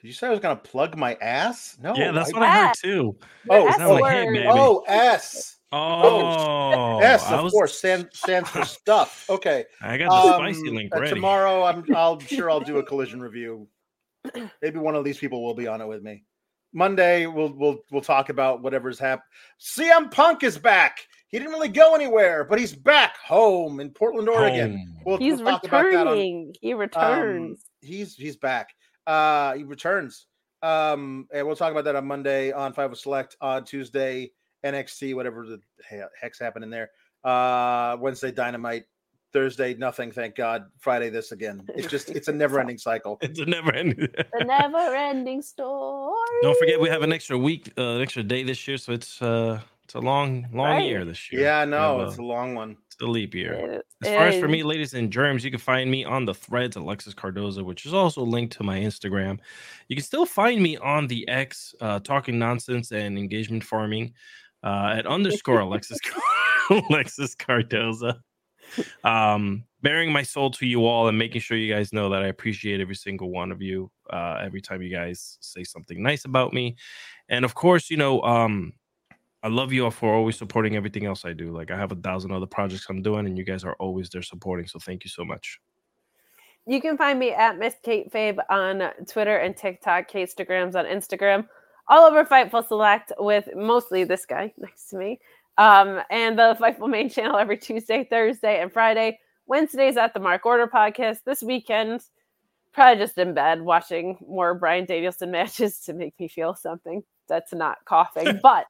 Did you say I was going to plug my ass? No. Yeah, that's what I heard too. Oh, S. Oh, S, of course, stands for stuff. Okay. I got the spicy link ready. Tomorrow, I'll do a collision review. Maybe one of these people will be on it with me. Monday, we'll talk about whatever's happened. CM Punk is back. He didn't really go anywhere, but he's back home in Portland, Oregon. We'll talk about that on, he returns. He's back. He returns. And we'll talk about that on Monday on FightfulSelect. On Tuesday, NXT, whatever the heck's happening there. Wednesday, Dynamite. Thursday, nothing, thank God. Friday, this again. It's a never-ending cycle. It's a never-ending. The never-ending story. Don't forget, we have an extra week, an extra day this year, so it's a long year this year. Yeah, no, it's a long one. It's a leap year. As far as for me, ladies and germs, you can find me on the threads, Alexis Cardoza, which is also linked to my Instagram. You can still find me on the X, talking nonsense and engagement farming, at _ Alexis Cardoza. Bearing my soul to you all and making sure you guys know that I appreciate every single one of you, every time you guys say something nice about me. And of course, I love you all for always supporting everything else I do. Like, I have 1,000 other projects I'm doing and you guys are always there supporting. So thank you so much. You can find me at Miss Kate Fabe on Twitter and TikTok, Kate Stagrams on Instagram, all over Fightful Select with mostly this guy next to me. And the Fightful main channel every Tuesday, Thursday, and Friday. Wednesdays at the Mark Order podcast. This weekend, probably just in bed watching more Bryan Danielson matches to make me feel something. That's not coughing, but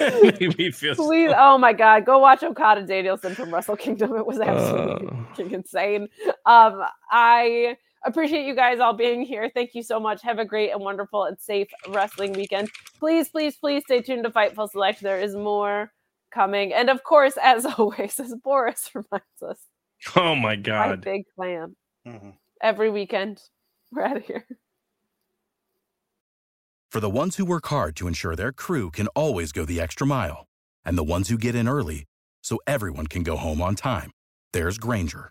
made me feel please, oh my God, go watch Okada Danielson from Wrestle Kingdom. It was absolutely insane. I appreciate you guys all being here. Thank you so much. Have a great and wonderful and safe wrestling weekend. Please, please, please stay tuned to Fightful Select. There is more coming. And of course, as always, as Boris reminds us. Oh my God. My big plan. Mm-hmm. Every weekend, we're out of here. For the ones who work hard to ensure their crew can always go the extra mile, and the ones who get in early so everyone can go home on time, there's Grainger,